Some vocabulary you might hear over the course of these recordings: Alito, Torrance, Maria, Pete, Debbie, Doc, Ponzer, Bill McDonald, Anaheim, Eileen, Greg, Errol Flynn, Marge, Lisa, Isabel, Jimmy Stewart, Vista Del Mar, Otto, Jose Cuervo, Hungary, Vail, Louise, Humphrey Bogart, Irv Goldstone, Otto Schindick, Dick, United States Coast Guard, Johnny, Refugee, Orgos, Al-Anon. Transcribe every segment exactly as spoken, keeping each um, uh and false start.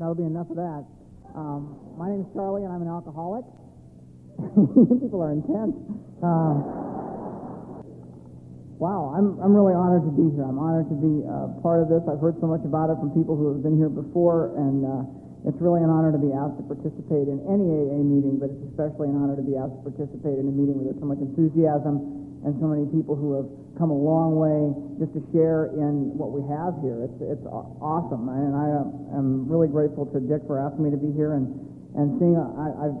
that'll be enough of that. Um, my name is Charlie, and I'm an alcoholic. People are intense. Uh, wow, I'm I'm really honored to be here. I'm honored to be uh, part of this. I've heard so much about it from people who have been here before, and uh, it's really an honor to be asked to participate in any A A meeting, but it's especially an honor to be asked to participate in a meeting where there's so much enthusiasm and so many people who have come a long way just to share in what we have here. It's it's awesome, and I am really grateful to Dick for asking me to be here, and, and seeing I I've,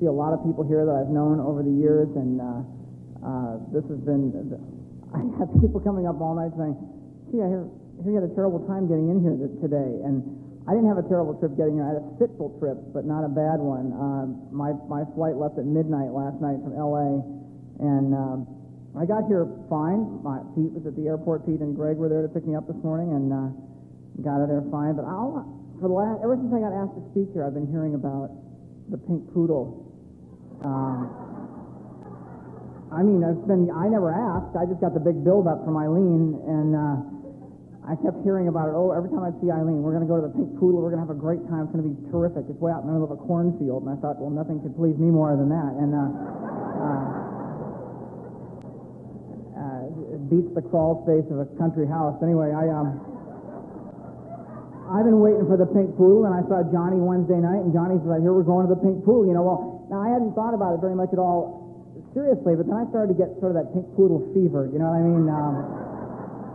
see a lot of people here that I've known over the years, and uh, uh, this has been, I have people coming up all night saying, gee, I hear, I hear you had a terrible time getting in here today, and I didn't have a terrible trip getting here. I had a fitful trip, but not a bad one. Uh, my, my flight left at midnight last night from L A, and uh, I got here fine. My, Pete was at the airport. Pete and Greg were there to pick me up this morning, and uh, got out there fine. But I'll, for the last, ever since I got asked to speak here, I've been hearing about the pink poodle. Um, I mean, I've been—I never asked. I just got the big build-up from Eileen, and uh, I kept hearing about it. Oh, every time I see Eileen, we're going to go to the pink poodle. We're going to have a great time. It's going to be terrific. It's way out in the middle of a cornfield, and I thought, well, nothing could please me more than that. And. Uh, uh, beats the crawl space of a country house. Anyway, I, um, I've been waiting for the pink pool, and I saw Johnny Wednesday night, and Johnny said, here, we're going to the pink pool. You know, well, now I hadn't thought about it very much at all, seriously, but then I started to get sort of that pink poodle fever, you know what I mean? Um,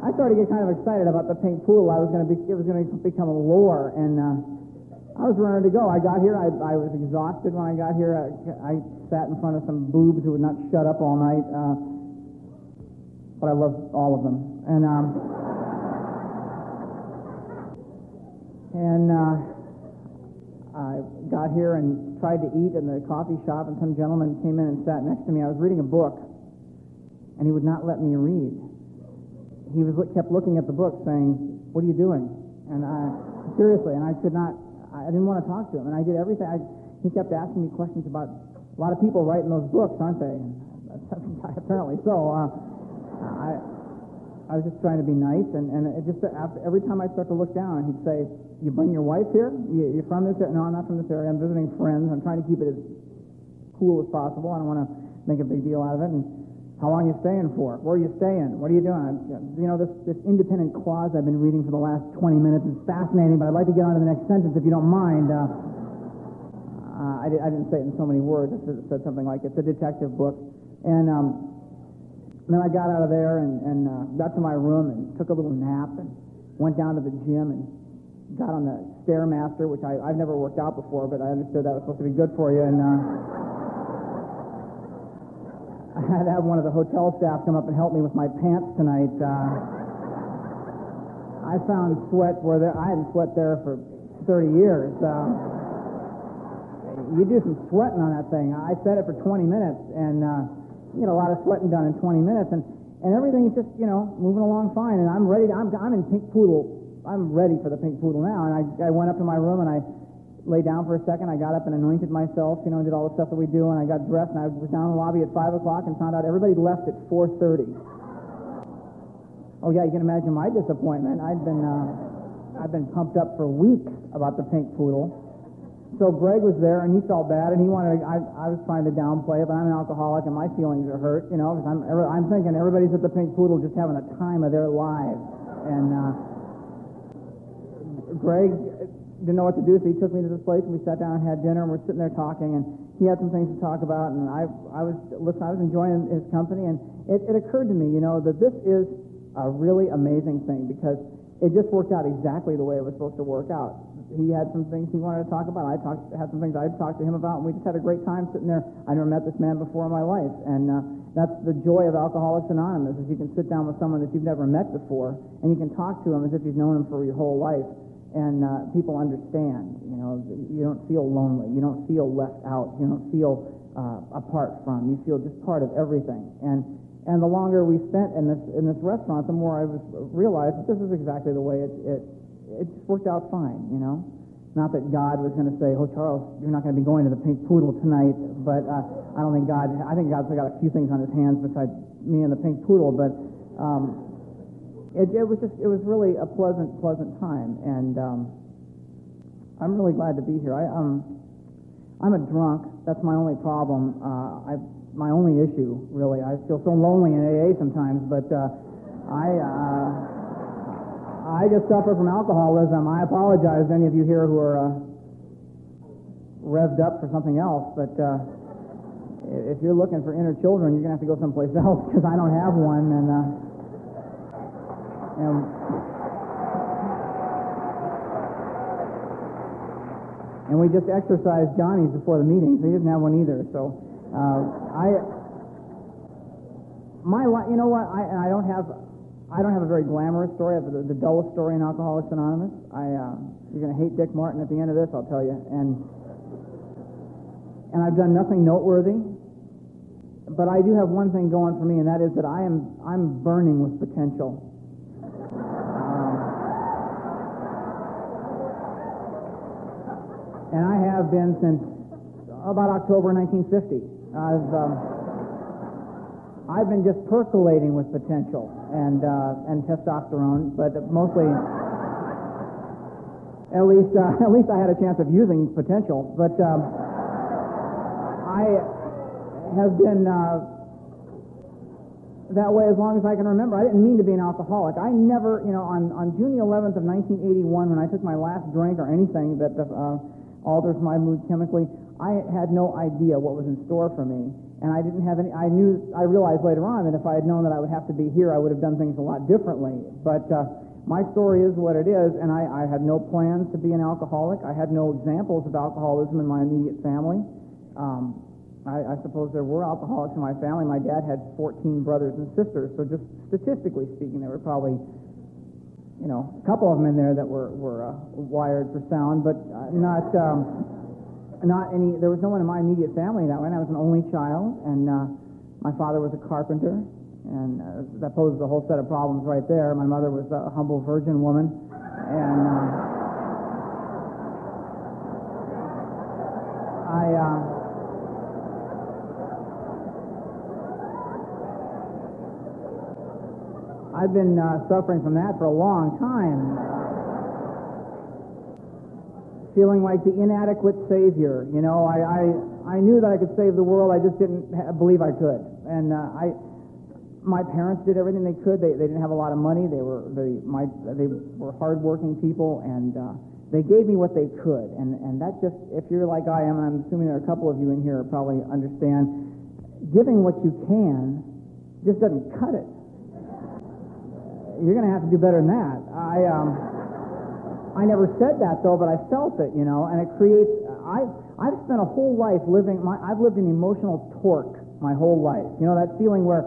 I started to get kind of excited about the pink pool. I was going to be, it was going to become a lore, and uh, I was ready to go. I got here, I, I was exhausted when I got here. I, I sat in front of some boobs who would not shut up all night, uh, but I love all of them, and um, and uh, I got here and tried to eat in the coffee shop, and some gentleman came in and sat next to me. I was reading a book, and he would not let me read. He was kept looking at the book, saying, "What are you doing?" And I seriously, and I could not. I didn't want to talk to him, and I did everything. I, he kept asking me questions about a lot of people writing those books, aren't they? Apparently so. Uh, I I was just trying to be nice, and, and it just after, every time I start to look down, he'd say, you bring your wife here? You, you're from this area? No, I'm not from this area. I'm visiting friends. I'm trying to keep it as cool as possible. I don't want to make a big deal out of it. And how long are you staying for? Where are you staying? What are you doing? You know, this, this independent clause I've been reading for the last twenty minutes is fascinating, but I'd like to get on to the next sentence if you don't mind. Uh, uh, I, did, I didn't say it in so many words. I said something like, it's a detective book. And... um And then I got out of there and, and uh, got to my room and took a little nap and went down to the gym and got on the Stairmaster, which I, I've never worked out before, but I understood that was supposed to be good for you. And uh, I had to have one of the hotel staff come up and help me with my pants tonight. Uh, I found sweat where there, I hadn't sweat there for thirty years. Uh, you do some sweating on that thing. I said it for twenty minutes, and... Uh, You get a lot of sweating done in twenty minutes, and, and everything's just, you know, moving along fine, and I'm ready to, I'm, I'm in pink poodle, I'm ready for the pink poodle now, and I, I went up to my room, and I lay down for a second, I got up and anointed myself, you know, and did all the stuff that we do, and I got dressed, and I was down in the lobby at five o'clock, and found out everybody left at four thirty. Oh yeah, you can imagine my disappointment. I'd been, uh, I've been pumped up for weeks about the pink poodle. So Greg was there, and he felt bad, and he wanted to, I, I was trying to downplay it, but I'm an alcoholic, and my feelings are hurt, you know, because I'm, I'm thinking everybody's at the pink poodle just having a time of their lives. And uh, Greg didn't know what to do, so he took me to this place, and we sat down and had dinner, and we're sitting there talking, and he had some things to talk about, and I I was listen, I was enjoying his company, and it, it occurred to me, you know, that this is a really amazing thing, because it just worked out exactly the way it was supposed to work out. He had some things he wanted to talk about. I talked, had some things I'd talked to him about, and we just had a great time sitting there. I never met this man before in my life, and uh, that's the joy of Alcoholics Anonymous, is you can sit down with someone that you've never met before, and you can talk to him as if you've known him for your whole life, and uh, people understand. You know, you don't feel lonely. You don't feel left out. You don't feel uh, apart from. You feel just part of everything. And and the longer we spent in this in this restaurant, the more I was, realized that this is exactly the way it. it It just worked out fine, you know. Not that God was going to say, oh, Charles, you're not going to be going to the pink poodle tonight, but uh, I don't think God, I think God's got a few things on his hands besides me and the pink poodle, but um, it, it was just, it was really a pleasant, pleasant time, and um, I'm really glad to be here. I, um, I'm a drunk. That's my only problem. Uh, I, my only issue, really. I feel so lonely in A A sometimes, but uh, I, uh, I just suffer from alcoholism. I apologize to any of you here who are uh, revved up for something else, but uh, if you're looking for inner children, you're going to have to go someplace else, because I don't have one, and... Uh, and And we just exercised Johnny's before the meeting, so he didn't have one either. So, uh, I, my life, you know what? I, I don't have, I don't have a very glamorous story. I have the, the dullest story in Alcoholics Anonymous. I, uh, you're gonna hate Dick Martin at the end of this, I'll tell you. And and I've done nothing noteworthy, but I do have one thing going for me, and that is that I am, I'm burning with potential. And I have been since about October nineteen fifty. I've um, I've been just percolating with potential and uh, and testosterone, but mostly at least uh, at least I had a chance of using potential. But um, I have been uh, that way as long as I can remember. I didn't mean to be an alcoholic. I never, you know, on, on June the eleventh of nineteen eighty-one, when I took my last drink or anything that the uh, alters my mood chemically, I had no idea what was in store for me, and I didn't have any, I knew, I realized later on that if I had known that I would have to be here, I would have done things a lot differently, but uh, my story is what it is, and I, I had no plans to be an alcoholic. I had no examples of alcoholism in my immediate family. Um, I, I suppose there were alcoholics in my family. My dad had fourteen brothers and sisters, so just statistically speaking, there were probably, you know, a couple of them in there that were were uh, wired for sound, but uh, not um, not any. There was no one in my immediate family that way. And I was an only child, and uh, my father was a carpenter, and uh, that poses a whole set of problems right there. My mother was a humble virgin woman, and uh, I. Uh, I've been uh, suffering from that for a long time. Feeling like the inadequate savior. You know, I, I, I knew that I could save the world. I just didn't ha- believe I could. And uh, I, my parents did everything they could. They, they didn't have a lot of money. They were they my they were hardworking people, and uh, they gave me what they could. And and that just, if you're like I am, and I'm assuming there are a couple of you in here who probably understand, giving what you can just doesn't cut it. You're going to have to do better than that. I um, I never said that, though, but I felt it, you know, and it creates... I've, I've spent a whole life living... My, I've lived in emotional torque my whole life. You know, that feeling where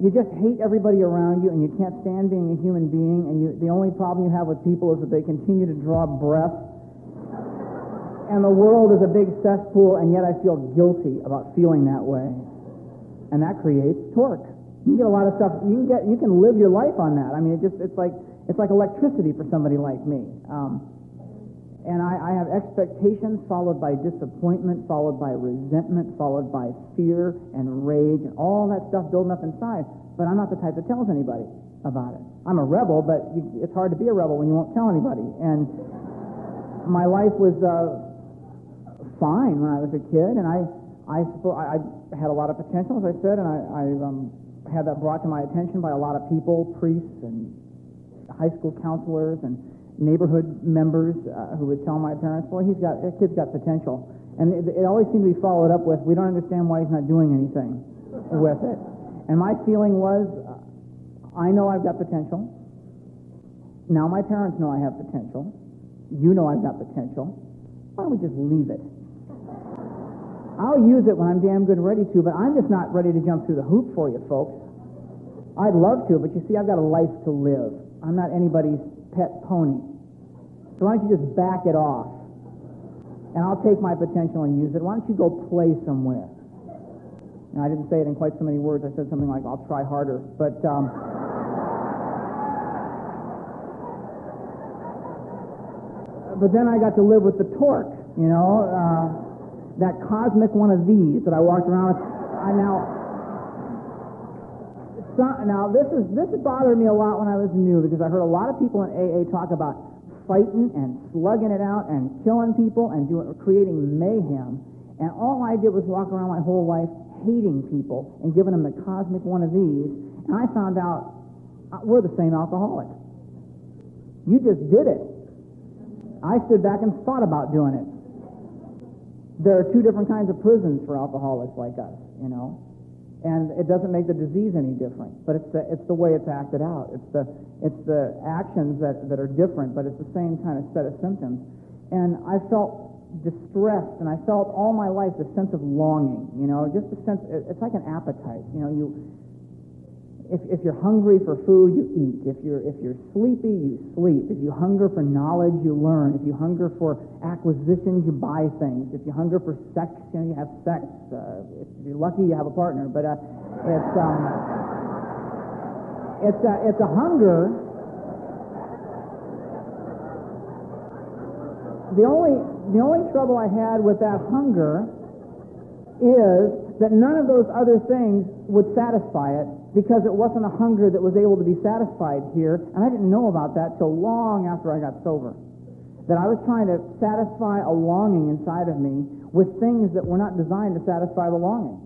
you just hate everybody around you and you can't stand being a human being, and you, the only problem you have with people is that they continue to draw breath, and the world is a big cesspool, and yet I feel guilty about feeling that way. And that creates torque. You can get a lot of stuff. You can get. You can live your life on that. I mean, it just. It's like. It's like electricity for somebody like me. Um, and I, I have expectations followed by disappointment, followed by resentment, followed by fear and rage, and all that stuff building up inside. But I'm not the type that tells anybody about it. I'm a rebel, but you, it's hard to be a rebel when you won't tell anybody. And my life was uh, fine when I was a kid, and I. I, I had a lot of potential, as I said, and I. I um, had that brought to my attention by a lot of people, priests and high school counselors and neighborhood members uh, who would tell my parents, well, he's got, that kid's got potential. And it, it always seemed to be followed up with, we don't understand why he's not doing anything with it. And my feeling was, uh, I know I've got potential. Now my parents know I have potential. You know I've got potential. Why don't we just leave it? I'll use it when I'm damn good ready to, but I'm just not ready to jump through the hoop for you, folks. I'd love to, but you see, I've got a life to live. I'm not anybody's pet pony. So why don't you just back it off? And I'll take my potential and use it. Why don't you go play somewhere? Now, I didn't say it in quite so many words. I said something like, I'll try harder. But, um... but then I got to live with the torque, you know? Uh... That cosmic one of these that I walked around with. I now, so, now this is this bothered me a lot when I was new, because I heard a lot of people in A A talk about fighting and slugging it out and killing people and doing, creating mayhem. And all I did was walk around my whole life hating people and giving them the cosmic one of these. And I found out we're the same alcoholic. You just did it. I stood back and thought about doing it. There are two different kinds of prisons for alcoholics like us, you know. And it doesn't make the disease any different, but it's the it's the way it's acted out. It's the it's the actions that, that are different, but it's the same kind of set of symptoms. And I felt distressed, and I felt all my life the sense of longing, you know, just the sense. It's like an appetite, you know. You if if you're hungry for food, you eat. If you're if you're sleepy, you sleep. If you hunger for knowledge, you learn. If you hunger for acquisitions, you buy things. If you hunger for sex, you know, you have sex. Uh, if you're lucky, you have a partner. But uh, it's um, it's a, it's a hunger. The only the only trouble I had with that hunger is that none of those other things would satisfy it, because it wasn't a hunger that was able to be satisfied here. And I didn't know about that till long after I got sober, that I was trying to satisfy a longing inside of me with things that were not designed to satisfy the longing.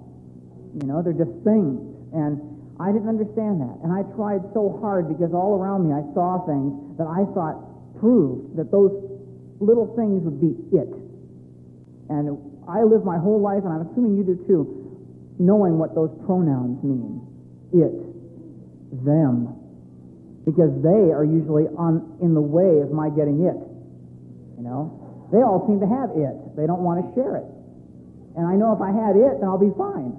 You know, they're just things. And I didn't understand that. And I tried so hard, because all around me I saw things that I thought proved that those little things would be it. And I lived my whole life, and I'm assuming you do too, knowing what those pronouns mean. It, them, because they are usually on in the way of my getting it. You know, they all seem to have it. They don't want to share it. And I know if I had it, then I'll be fine.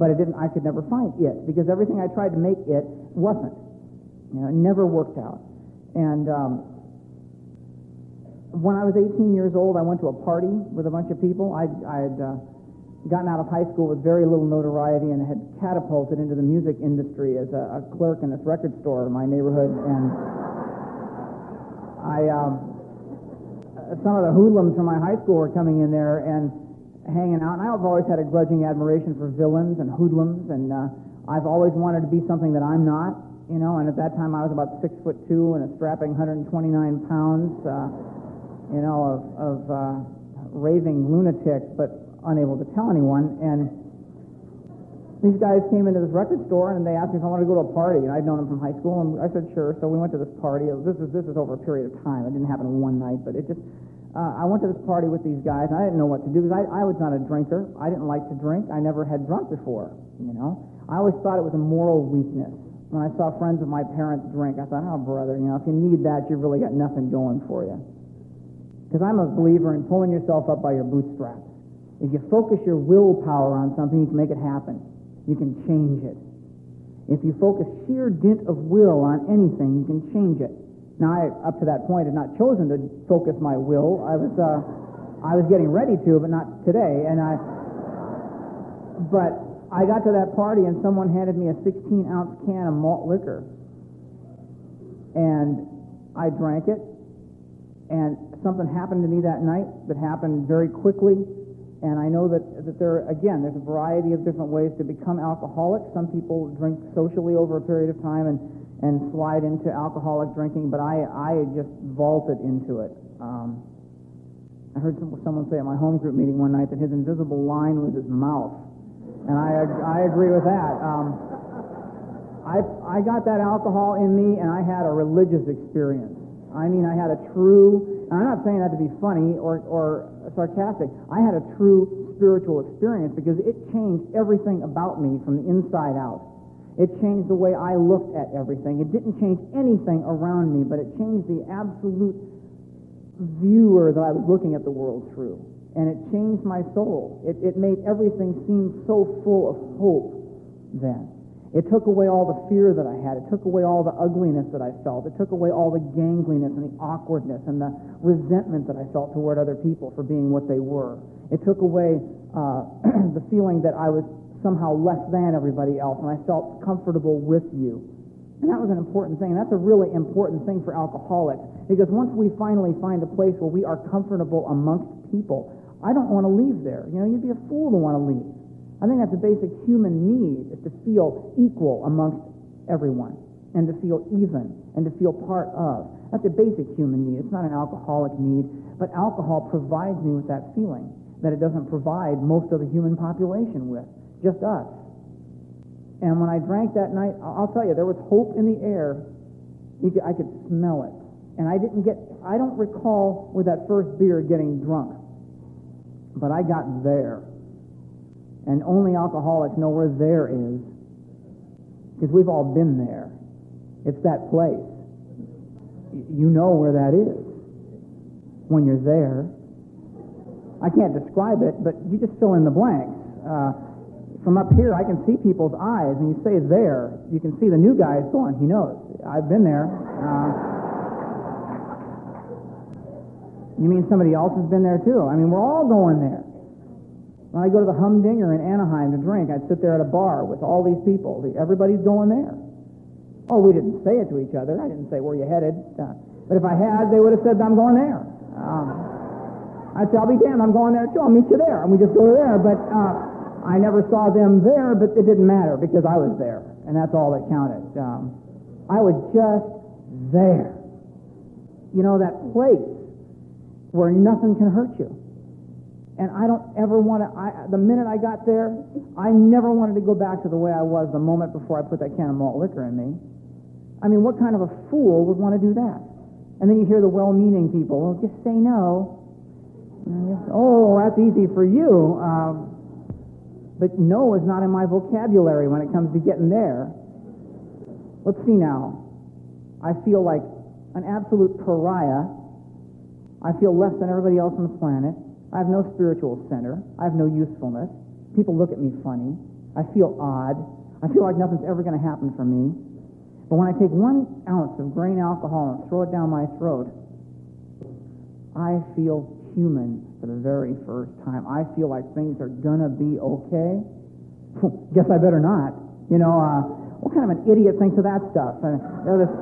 But it didn't. I could never find it, because everything I tried to make it wasn't. You know, it never worked out. And um, when I was eighteen years old, I went to a party with a bunch of people. I I had. Uh, gotten out of high school with very little notoriety and had catapulted into the music industry as a, a clerk in this record store in my neighborhood. And I, um, some of the hoodlums from my high school were coming in there and hanging out. And I've always had a grudging admiration for villains and hoodlums, and uh, I've always wanted to be something that I'm not, you know. And at that time I was about six foot two and a strapping one hundred twenty-nine pounds, uh, you know, of, of uh, raving lunatic, but unable to tell anyone. And these guys came into this record store and they asked me if I wanted to go to a party, and I'd known them from high school, and I said sure. So we went to this party. This is this is over a period of time. It didn't happen in one night, but it just uh, I went to this party with these guys, and I didn't know what to do, because I, I was not a drinker. I didn't like to drink. I never had drunk before, you know. I always thought it was a moral weakness. When I saw friends of my parents drink, I thought, oh brother, you know, if you need that, you've really got nothing going for you. Because I'm a believer in pulling yourself up by your bootstraps. If you focus your willpower on something, you can make it happen. You can change it. If you focus sheer dint of will on anything, you can change it. Now, I, up to that point, had not chosen to focus my will. I was, uh, I was getting ready to, but not today. And I, but I got to that party, and someone handed me a sixteen-ounce can of malt liquor, and I drank it. And something happened to me that night that happened very quickly. And I know that, that there, again, there's a variety of different ways to become alcoholic. Some people drink socially over a period of time and, and slide into alcoholic drinking, but I, I just vaulted into it. Um, I heard some, someone say at my home group meeting one night that his invisible line was his mouth. And I, I agree with that. Um, I, I got that alcohol in me, and I had a religious experience. I mean, I had a true, and I'm not saying that to be funny or, or sarcastic, I had a true spiritual experience, because it changed everything about me from the inside out. It changed the way I looked at everything. It didn't change anything around me, but it changed the absolute viewer that I was looking at the world through. And it changed my soul. It, it made everything seem so full of hope then. It took away all the fear that I had. It took away all the ugliness that I felt. It took away all the gangliness and the awkwardness and the resentment that I felt toward other people for being what they were. It took away uh, the feeling that I was somehow less than everybody else, and I felt comfortable with you. And that was an important thing. That's a really important thing for alcoholics, because once we finally find a place where we are comfortable amongst people, I don't want to leave there. You know, you'd be a fool to want to leave. I think that's a basic human need, is to feel equal amongst everyone, and to feel even, and to feel part of. That's a basic human need. It's not an alcoholic need, but alcohol provides me with that feeling that it doesn't provide most of the human population with, just us. And when I drank that night, I'll tell you, there was hope in the air. You could, I could smell it. And I didn't get, I don't recall with that first beer getting drunk, but I got there. And only alcoholics know where there is, because we've all been there. It's that place. You know where that is when you're there. I can't describe it, but you just fill in the blanks. Uh, from up here, I can see people's eyes, and you say there, you can see the new guy's going, he knows. I've been there. Uh, you mean somebody else has been there too? I mean, we're all going there. When I go to the Humdinger in Anaheim to drink, I'd sit there at a bar with all these people. Everybody's going there. Oh, we didn't say it to each other. I didn't say, where you headed? Uh, but if I had, they would have said, I'm going there. Um, I'd say, I'll be damned, I'm going there too. I'll meet you there. And we just go there. But uh, I never saw them there, but it didn't matter because I was there. And that's all that counted. Um, I was just there. You know, that place where nothing can hurt you. And I don't ever want to, I, the minute I got there, I never wanted to go back to the way I was the moment before I put that can of malt liquor in me. I mean, what kind of a fool would want to do that? And then you hear the well-meaning people, well, just say no. And just, oh, that's easy for you. Um, but no is not in my vocabulary when it comes to getting there. Let's see now. I feel like an absolute pariah. I feel less than everybody else on the planet. I have no spiritual center. I have no usefulness. People look at me funny. I feel odd. I feel like nothing's ever going to happen for me. But when I take one ounce of grain alcohol and throw it down my throat, I feel human for the very first time. I feel like things are going to be okay. Guess I better not. You know, uh, what kind of an idiot thinks of that stuff? I, you know, this,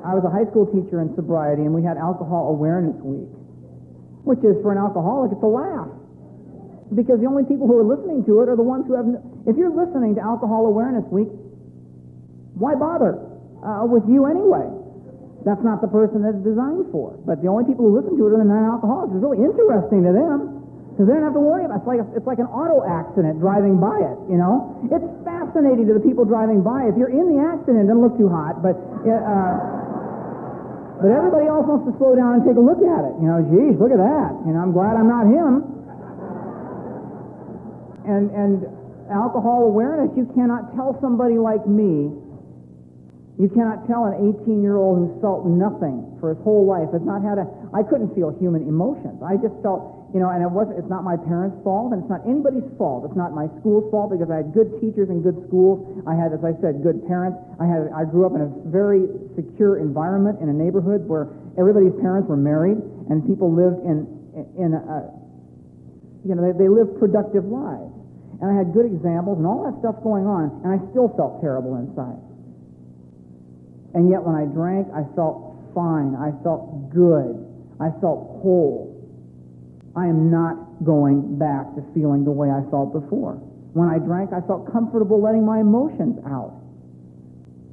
I was a high school teacher in sobriety, and we had Alcohol Awareness Week, which is, for an alcoholic, it's a laugh. Because the only people who are listening to it are the ones who have... No, if you're listening to Alcohol Awareness Week, why bother uh, with you anyway? That's not the person that it's designed for. But the only people who listen to it are the non-alcoholics. It's really interesting to them, because they don't have to worry about it. It's like, a, it's like an auto accident driving by it, you know? It's fascinating to the people driving by. If you're in the accident, don't look too hot, but... Uh, But everybody else wants to slow down and take a look at it. You know, geez, look at that. You know, I'm glad I'm not him. And and alcohol awareness, you cannot tell somebody like me, you cannot tell an eighteen-year-old who's felt nothing for his whole life, has not had a, I couldn't feel human emotions. I just felt, you know, and it wasn't, it's not my parents' fault, and it's not anybody's fault. It's not my school's fault, because I had good teachers and good schools. I had, as I said, good parents. I had, I grew up in a very secure environment in a neighborhood where everybody's parents were married, and people lived in, in a, you know, they, they lived productive lives. And I had good examples and all that stuff going on, and I still felt terrible inside. And yet when I drank, I felt fine. I felt good. I felt whole. I am not going back to feeling the way I felt before. When I drank, I felt comfortable letting my emotions out.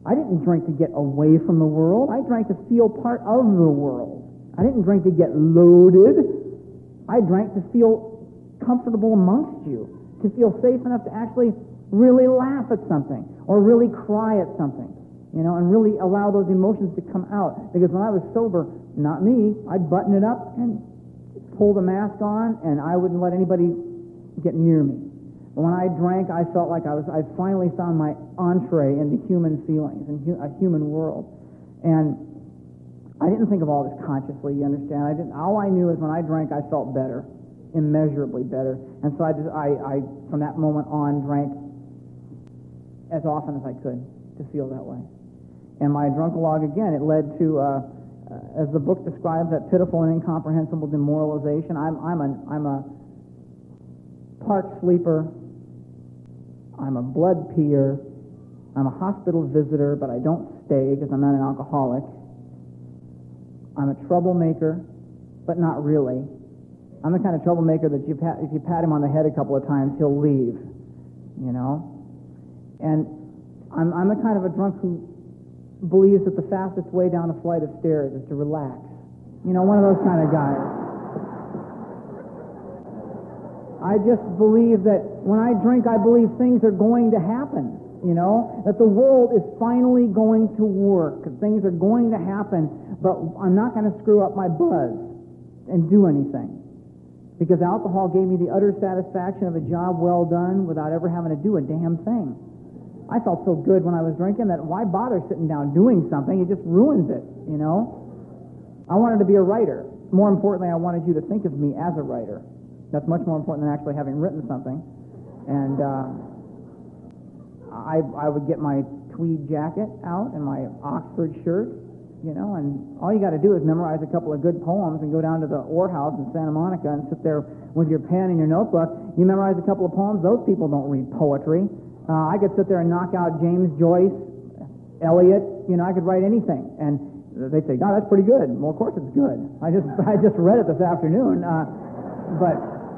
I didn't drink to get away from the world. I drank to feel part of the world. I didn't drink to get loaded. I drank to feel comfortable amongst you, to feel safe enough to actually really laugh at something or really cry at something. You know, and really allow those emotions to come out. Because when I was sober, not me, I'd button it up and pull the mask on, and I wouldn't let anybody get near me. But when I drank, I felt like I was, I finally found my entree into human feelings and hu- a human world. And I didn't think of all this consciously, you understand? I didn't. All I knew is when I drank, I felt better, immeasurably better. And so I just, I, I from that moment on, drank as often as I could to feel that way. And my drunk-a-log, again, it led to, uh, uh, as the book describes, that pitiful and incomprehensible demoralization. I'm I'm an I'm a park sleeper. I'm a blood peer. I'm a hospital visitor, but I don't stay because I'm not an alcoholic. I'm a troublemaker, but not really. I'm the kind of troublemaker that you pat, if you pat him on the head a couple of times, he'll leave. You know, and I'm I'm the kind of a drunk who believes that the fastest way down a flight of stairs is to relax. You know, one of those kind of guys. I just believe that when I drink, I believe things are going to happen, you know, that the world is finally going to work, things are going to happen, but I'm not going to screw up my buzz and do anything. Because alcohol gave me the utter satisfaction of a job well done without ever having to do a damn thing. I felt so good when I was drinking that why bother sitting down doing something? It just ruins it, you know? I wanted to be a writer. More importantly, I wanted you to think of me as a writer. That's much more important than actually having written something. And uh, I, I would get my tweed jacket out and my Oxford shirt, you know, and all you got to do is memorize a couple of good poems and go down to the Orr House in Santa Monica and sit there with your pen and your notebook. You memorize a couple of poems. Those people don't read poetry. Uh, I could sit there and knock out James Joyce, Eliot. You know, I could write anything. And they'd say, "God, that's pretty good." Well, of course it's good. I just I just read it this afternoon. Uh, but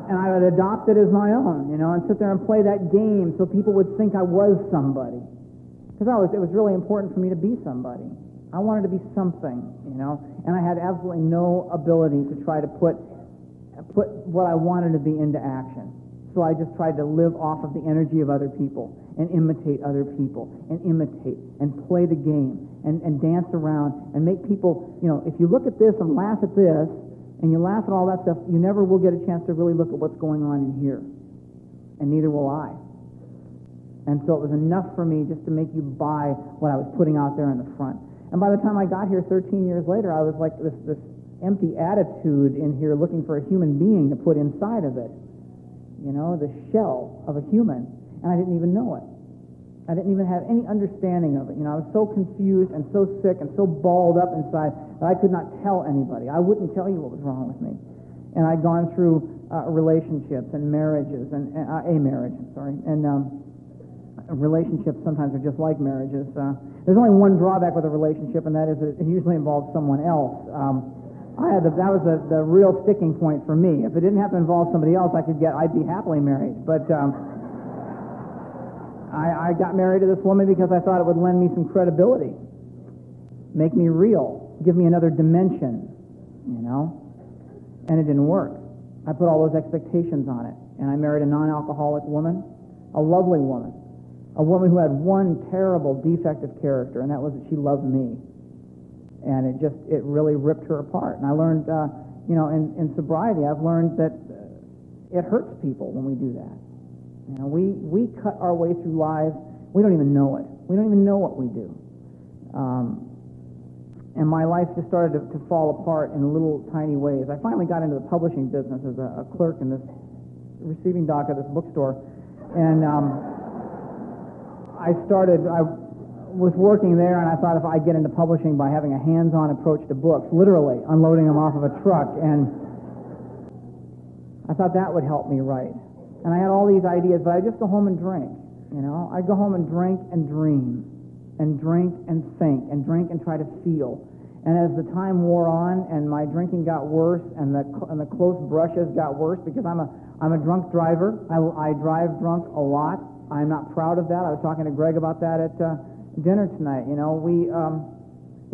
and I would adopt it as my own, you know, and sit there and play that game so people would think I was somebody. Because I was. It was really important for me to be somebody. I wanted to be something, you know, and I had absolutely no ability to try to put put what I wanted to be into action. So I just tried to live off of the energy of other people and imitate other people and imitate and play the game and, and dance around and make people, you know, if you look at this and laugh at this and you laugh at all that stuff, you never will get a chance to really look at what's going on in here, and neither will I. And so it was enough for me just to make you buy what I was putting out there in the front. And by the time I got here thirteen years later, I was like this, this empty attitude in here looking for a human being to put inside of it. You know, the shell of a human. And I didn't even know it. I didn't even have any understanding of it. You know, I was so confused and so sick and so balled up inside that I could not tell anybody. I wouldn't tell you what was wrong with me. And I'd gone through uh, relationships and marriages, and uh, a marriage, I'm sorry, and um, relationships sometimes are just like marriages. Uh, there's only one drawback with a relationship, and that is that it usually involves someone else. Um, I had the, that was the, the real sticking point for me. If it didn't have to involve somebody else, I could get I'd be happily married. But um, I, I got married to this woman because I thought it would lend me some credibility, make me real, give me another dimension, you know. And it didn't work. I put all those expectations on it, and I married a non-alcoholic woman, a lovely woman. A woman who had one terrible defect of character, and that was that she loved me. And it just, it really ripped her apart. And I learned, uh, you know, in, in sobriety, I've learned that it hurts people when we do that. You know, we, we cut our way through lives. We don't even know it. We don't even know what we do. Um, and my life just started to, to fall apart in little tiny ways. I finally got into the publishing business as a, a clerk in this receiving dock of this bookstore. And... Um, I started, I was working there, and I thought if I'd get into publishing by having a hands-on approach to books, literally unloading them off of a truck, and I thought that would help me write. And I had all these ideas, but I'd just go home and drink, you know? I'd go home and drink and dream, and drink and think, and drink and try to feel. And as the time wore on, and my drinking got worse, and the and the close brushes got worse, because I'm a I'm a drunk driver. I, I drive drunk a lot. I'm not proud of that. I was talking to Greg about that at uh, dinner tonight. You know, we um,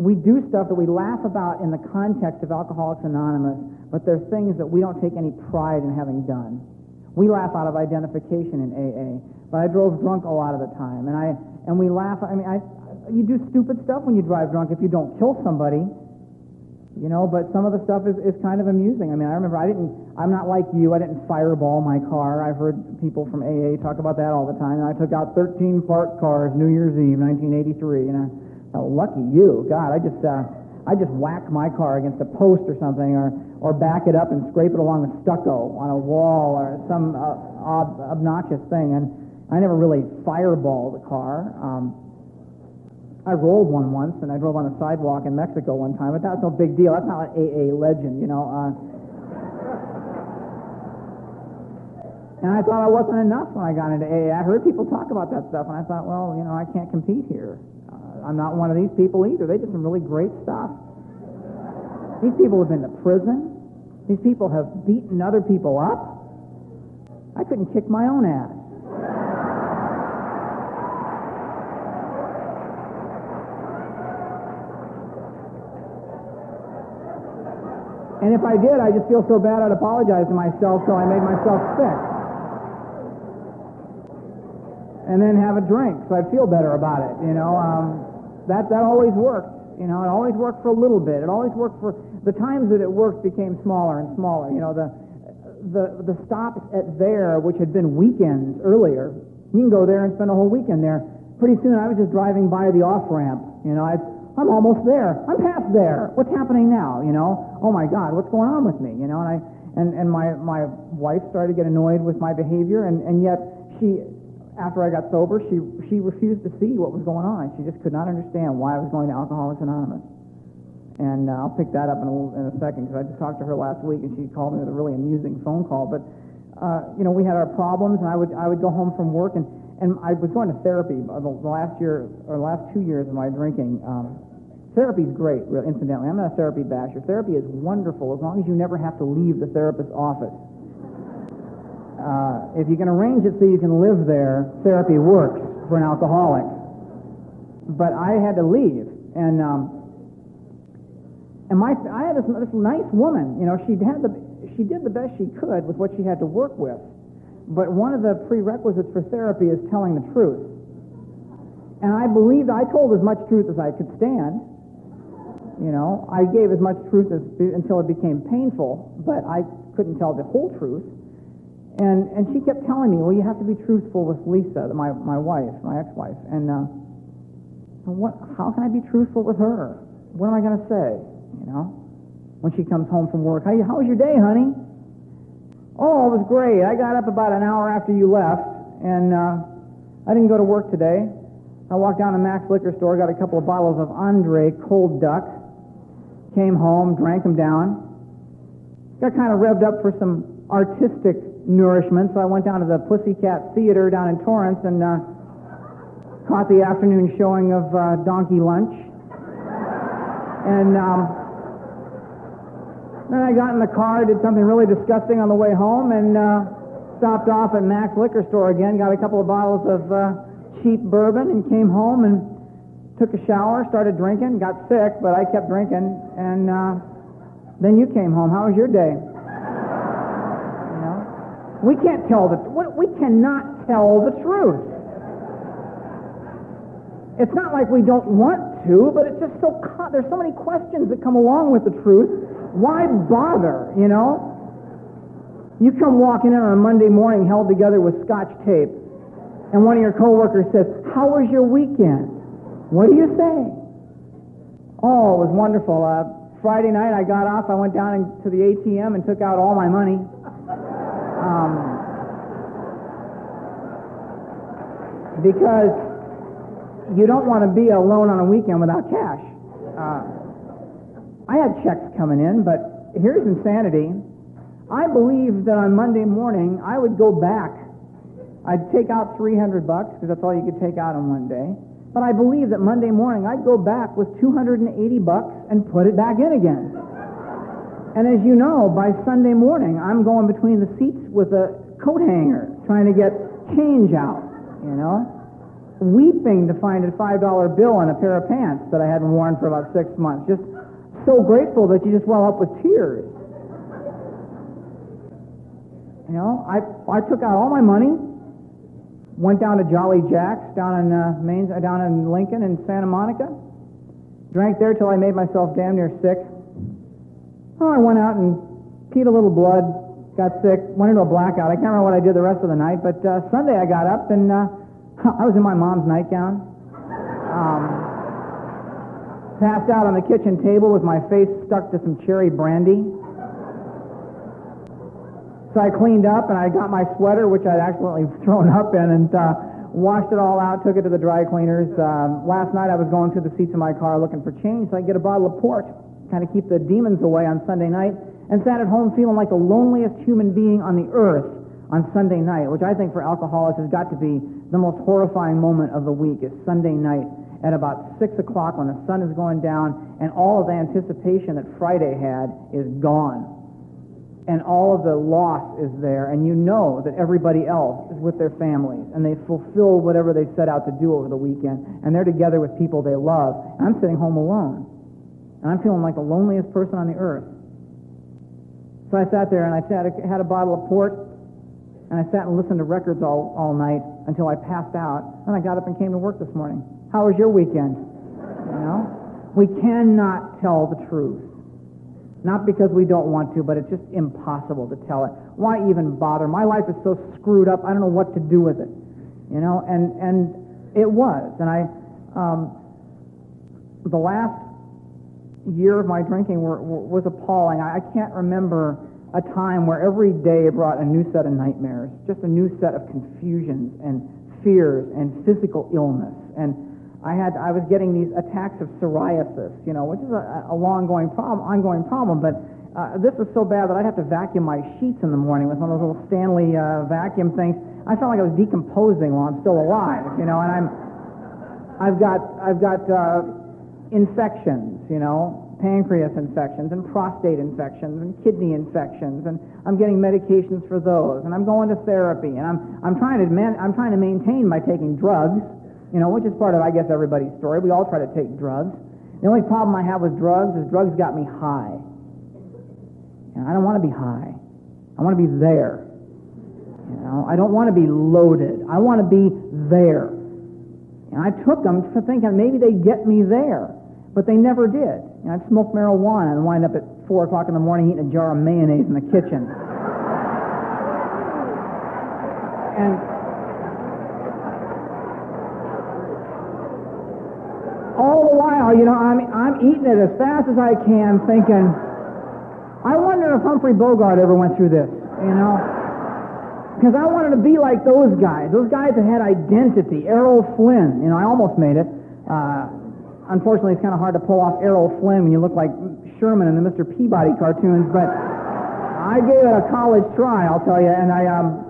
we do stuff that we laugh about in the context of Alcoholics Anonymous, but they're things that we don't take any pride in having done. We laugh out of identification in A A, but I drove drunk a lot of the time, and I and we laugh. I mean, I you do stupid stuff when you drive drunk if you don't kill somebody, you know. But some of the stuff is, is kind of amusing. I mean, I remember I didn't. I'm not like you. I didn't fireball my car. I've heard people from A A talk about that all the time. And I took out thirteen parked cars New Year's Eve, nineteen eighty-three. And I thought, lucky you. God, I just uh, I just whack my car against a post or something, or or back it up and scrape it along the stucco on a wall or some uh, ob- obnoxious thing. And I never really fireballed a car. Um, I rolled one once, and I drove on a sidewalk in Mexico one time. But that's no big deal. That's not an A A legend, you know. Uh, And I thought I wasn't enough when I got into A A. I heard people talk about that stuff, and I thought, well, you know, I can't compete here. Uh, I'm not one of these people either. They did some really great stuff. These people have been to prison. These people have beaten other people up. I couldn't kick my own ass. And if I did, I just feel so bad I'd apologize to myself, so I made myself sick. And then have a drink, so I'd feel better about it, you know. Um, that, that always worked, you know. It always worked for a little bit. It always worked for... The times that it worked became smaller and smaller. You know, the the the stops at there, which had been weekends earlier, you can go there and spend a whole weekend there. Pretty soon I was just driving by the off-ramp. You know, I, I'm almost there. I'm past there. What's happening now, you know? Oh, my God, what's going on with me, you know? And I and, and my, my wife started to get annoyed with my behavior, and, and yet she, after I got sober, she, she refused to see what was going on. She just could not understand why I was going to Alcoholics Anonymous. And uh, I'll pick that up in a, in a second, because I just talked to her last week, and she called me with a really amusing phone call. But, uh, you know, we had our problems, and I would I would go home from work, and, and I was going to therapy the last year, or last two years of my drinking. Um, therapy's great, really, incidentally. I'm not a therapy basher. Therapy is wonderful, as long as you never have to leave the therapist's office. Uh, if you can arrange it so you can live there, therapy works for an alcoholic. But I had to leave, and... Um, And my, I had this, this nice woman, you know, she had the, she did the best she could with what she had to work with. But one of the prerequisites for therapy is telling the truth. And I believed I told as much truth as I could stand. You know, I gave as much truth as, until it became painful, but I couldn't tell the whole truth. And and she kept telling me, well, you have to be truthful with Lisa, my, my wife, my ex-wife. And uh, what? How can I be truthful with her? What am I going to say? You know, when she comes home from work, how, you, how was your day, honey? Oh, it was great. I got up about an hour after you left, and uh, I didn't go to work today. I walked down to Mac's liquor store, got a couple of bottles of Andre Cold Duck, came home, drank them down, got kind of revved up for some artistic nourishment, so I went down to the Pussycat Theater down in Torrance and uh, caught the afternoon showing of uh, Donkey Lunch. And... Um, Then I got in the car, did something really disgusting on the way home, and uh, stopped off at Mac's liquor store again, got a couple of bottles of uh, cheap bourbon, and came home and took a shower, started drinking, got sick, but I kept drinking, and uh, then you came home. How was your day? You know? We can't tell the what we cannot tell the truth. It's not like we don't want to, but it's just so there's so many questions that come along with the truth. Why bother, you know? You come walking in on a Monday morning held together with scotch tape, and one of your coworkers says, how was your weekend? What do you say? Oh, it was wonderful. Uh, Friday night I got off, I went down in, to the A T M and took out all my money. Um, because you don't want to be alone on a weekend without cash. Uh, I had checks coming in, but here's insanity. I believed that on Monday morning, I would go back. I'd take out three hundred bucks, because that's all you could take out on one day. But I believed that Monday morning, I'd go back with two hundred eighty bucks and put it back in again. And as you know, by Sunday morning, I'm going between the seats with a coat hanger, trying to get change out, you know, weeping to find a five dollar bill and a pair of pants that I hadn't worn for about six months. Just so grateful that you just well up with tears. You know, I I took out all my money, went down to Jolly Jack's down in uh, Maine, down in Lincoln and Santa Monica, drank there till I made myself damn near sick. Oh, I went out and peed a little blood, got sick, went into a blackout. I can't remember what I did the rest of the night, but uh, Sunday I got up and uh, I was in my mom's nightgown. Um... Passed out on the kitchen table with my face stuck to some cherry brandy. So I cleaned up and I got my sweater, which I'd accidentally thrown up in, and uh, washed it all out, took it to the dry cleaners. Um, last night I was going through the seats of my car looking for change, so I could get a bottle of port, kind of keep the demons away on Sunday night, and sat at home feeling like the loneliest human being on the earth on Sunday night, which I think for alcoholics has got to be the most horrifying moment of the week, is Sunday night. At about six o'clock when the sun is going down, and all of the anticipation that Friday had is gone. And all of the loss is there, and you know that everybody else is with their families, and they fulfill whatever they set out to do over the weekend, and they're together with people they love. And I'm sitting home alone, and I'm feeling like the loneliest person on the earth. So I sat there and I sat, had a bottle of port, and I sat and listened to records all, all night until I passed out, and I got up and came to work this morning. How was your weekend? You know? We cannot tell the truth. Not because we don't want to, but it's just impossible to tell it. Why even bother? My life is so screwed up, I don't know what to do with it. You know, and and it was. And I, um, the last year of my drinking were, were, was appalling. I, I can't remember a time where every day brought a new set of nightmares, just a new set of confusions and fears and physical illness. And I had, I was getting these attacks of psoriasis, you know, which is a, a long-going problem, ongoing problem, but uh, this was so bad that I'd have to vacuum my sheets in the morning with one of those little Stanley uh, vacuum things. I felt like I was decomposing while I'm still alive, you know, and I'm, I've got, I've got uh, infections, you know, pancreas infections and prostate infections and kidney infections, and I'm getting medications for those, and I'm going to therapy, and I'm, I'm trying to, man, I'm trying to maintain by taking drugs. You know, which is part of, I guess, everybody's story. We all try to take drugs. The only problem I have with drugs is drugs got me high. And I don't want to be high. I want to be there. You know, I don't want to be loaded. I want to be there. And I took them thinking maybe they'd get me there, but they never did. You know, I'd smoke marijuana and wind up at four o'clock in the morning eating a jar of mayonnaise in the kitchen. And all the while, you know, I'm I'm eating it as fast as I can, thinking, I wonder if Humphrey Bogart ever went through this, you know? Because I wanted to be like those guys, those guys that had identity. Errol Flynn, you know, I almost made it. Uh, unfortunately, it's kind of hard to pull off Errol Flynn when you look like Sherman in the Mister Peabody cartoons, but I gave it a college try, I'll tell you, and I um,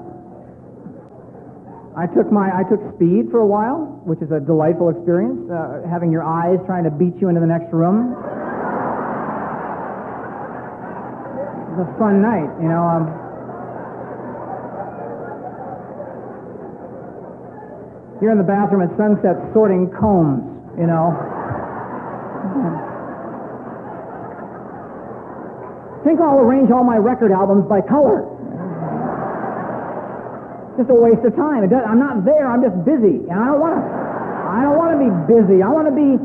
I took my I took speed for a while, which is a delightful experience, uh, having your eyes trying to beat you into the next room. It was a fun night, you know. Um, you're in the bathroom at sunset sorting combs, you know. I think I'll arrange all my record albums by color. Just a waste of time. It does, I'm not there. I'm just busy, and I don't want to. I don't want to be busy. I want to be.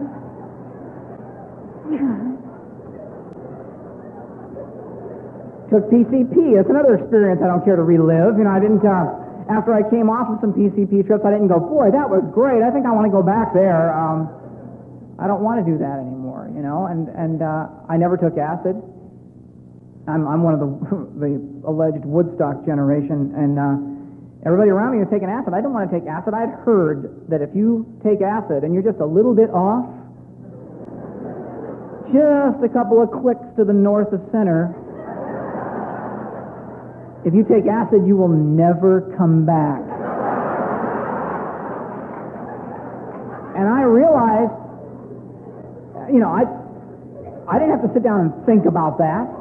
Took P C P. That's another experience I don't care to relive. You know, I didn't. Uh, after I came off of some P C P trips, I didn't go, boy, that was great. I think I want to go back there. Um, I don't want to do that anymore. You know, and and uh, I never took acid. I'm I'm one of the the alleged Woodstock generation, and. Uh, Everybody around me was taking acid. I didn't want to take acid. I'd heard that if you take acid and you're just a little bit off, just a couple of clicks to the north of center, if you take acid, you will never come back. And I realized, you know, I, I didn't have to sit down and think about that.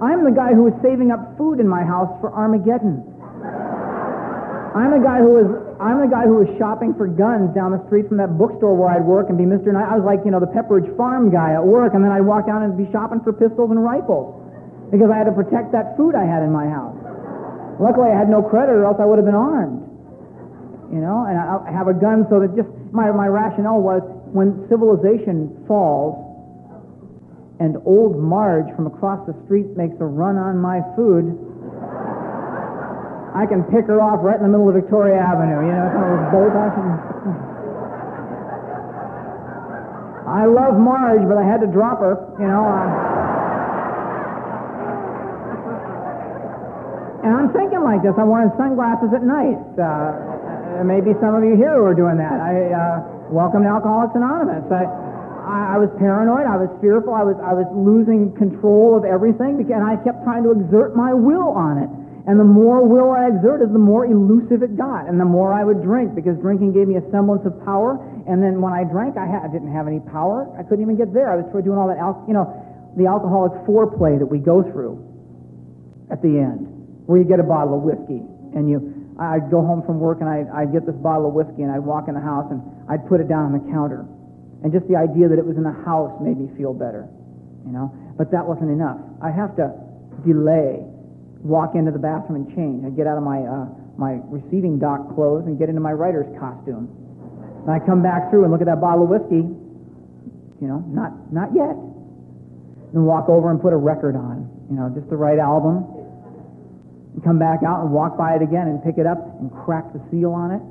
I'm the guy who was saving up food in my house for Armageddon. I'm the guy who was I'm the guy who was shopping for guns down the street from that bookstore where I'd work and be Mister Knight. I was like, you know, the Pepperidge Farm guy at work, and then I'd walk down and be shopping for pistols and rifles because I had to protect that food I had in my house. Luckily, I had no credit, or else I would have been armed. You know, and I, I have a gun, so that just my my rationale was when civilization falls. And old Marge from across the street makes a run on my food, I can pick her off right in the middle of Victoria Avenue. You know, it's one of those bolt action. I love Marge, but I had to drop her. You know, uh, and I'm thinking like this. I'm wearing sunglasses at night. Uh, maybe some of you here who are doing that. I uh, welcome to Alcoholics Anonymous. I, I was paranoid, I was fearful, I was I was losing control of everything, and I kept trying to exert my will on it. And the more will I exerted, the more elusive it got, and the more I would drink, because drinking gave me a semblance of power, and then when I drank, I, ha- I didn't have any power. I couldn't even get there. I was doing all that, al- you know, the alcoholic foreplay that we go through at the end, where you get a bottle of whiskey, and you... I'd go home from work, and I'd, I'd get this bottle of whiskey, and I'd walk in the house, and I'd put it down on the counter. And just the idea that it was in the house made me feel better, you know. But that wasn't enough. I have to delay, walk into the bathroom and change. I get out of my uh, my receiving doc clothes and get into my writer's costume. And I come back through and look at that bottle of whiskey. You know, not not yet. And walk over and put a record on, you know, just the right album. And come back out and walk by it again and pick it up and crack the seal on it.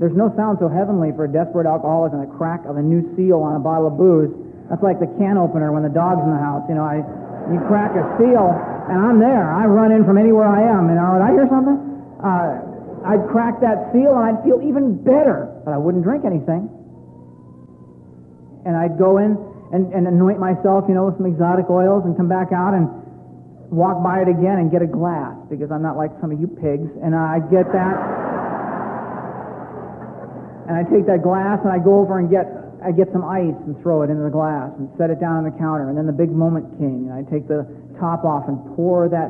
There's no sound so heavenly for a desperate alcoholic than the crack of a new seal on a bottle of booze. That's like the can opener when the dog's in the house. You know, I you crack a seal, and I'm there. I run in from anywhere I am. And you know, I hear something. Uh, I'd crack that seal, and I'd feel even better, but I wouldn't drink anything. And I'd go in and, and anoint myself, you know, with some exotic oils and come back out and walk by it again and get a glass, because I'm not like some of you pigs. And I'd get that. And I'd take that glass, and I'd go over and get I'd get some ice and throw it into the glass and set it down on the counter. And then the big moment came, and I'd take the top off and pour that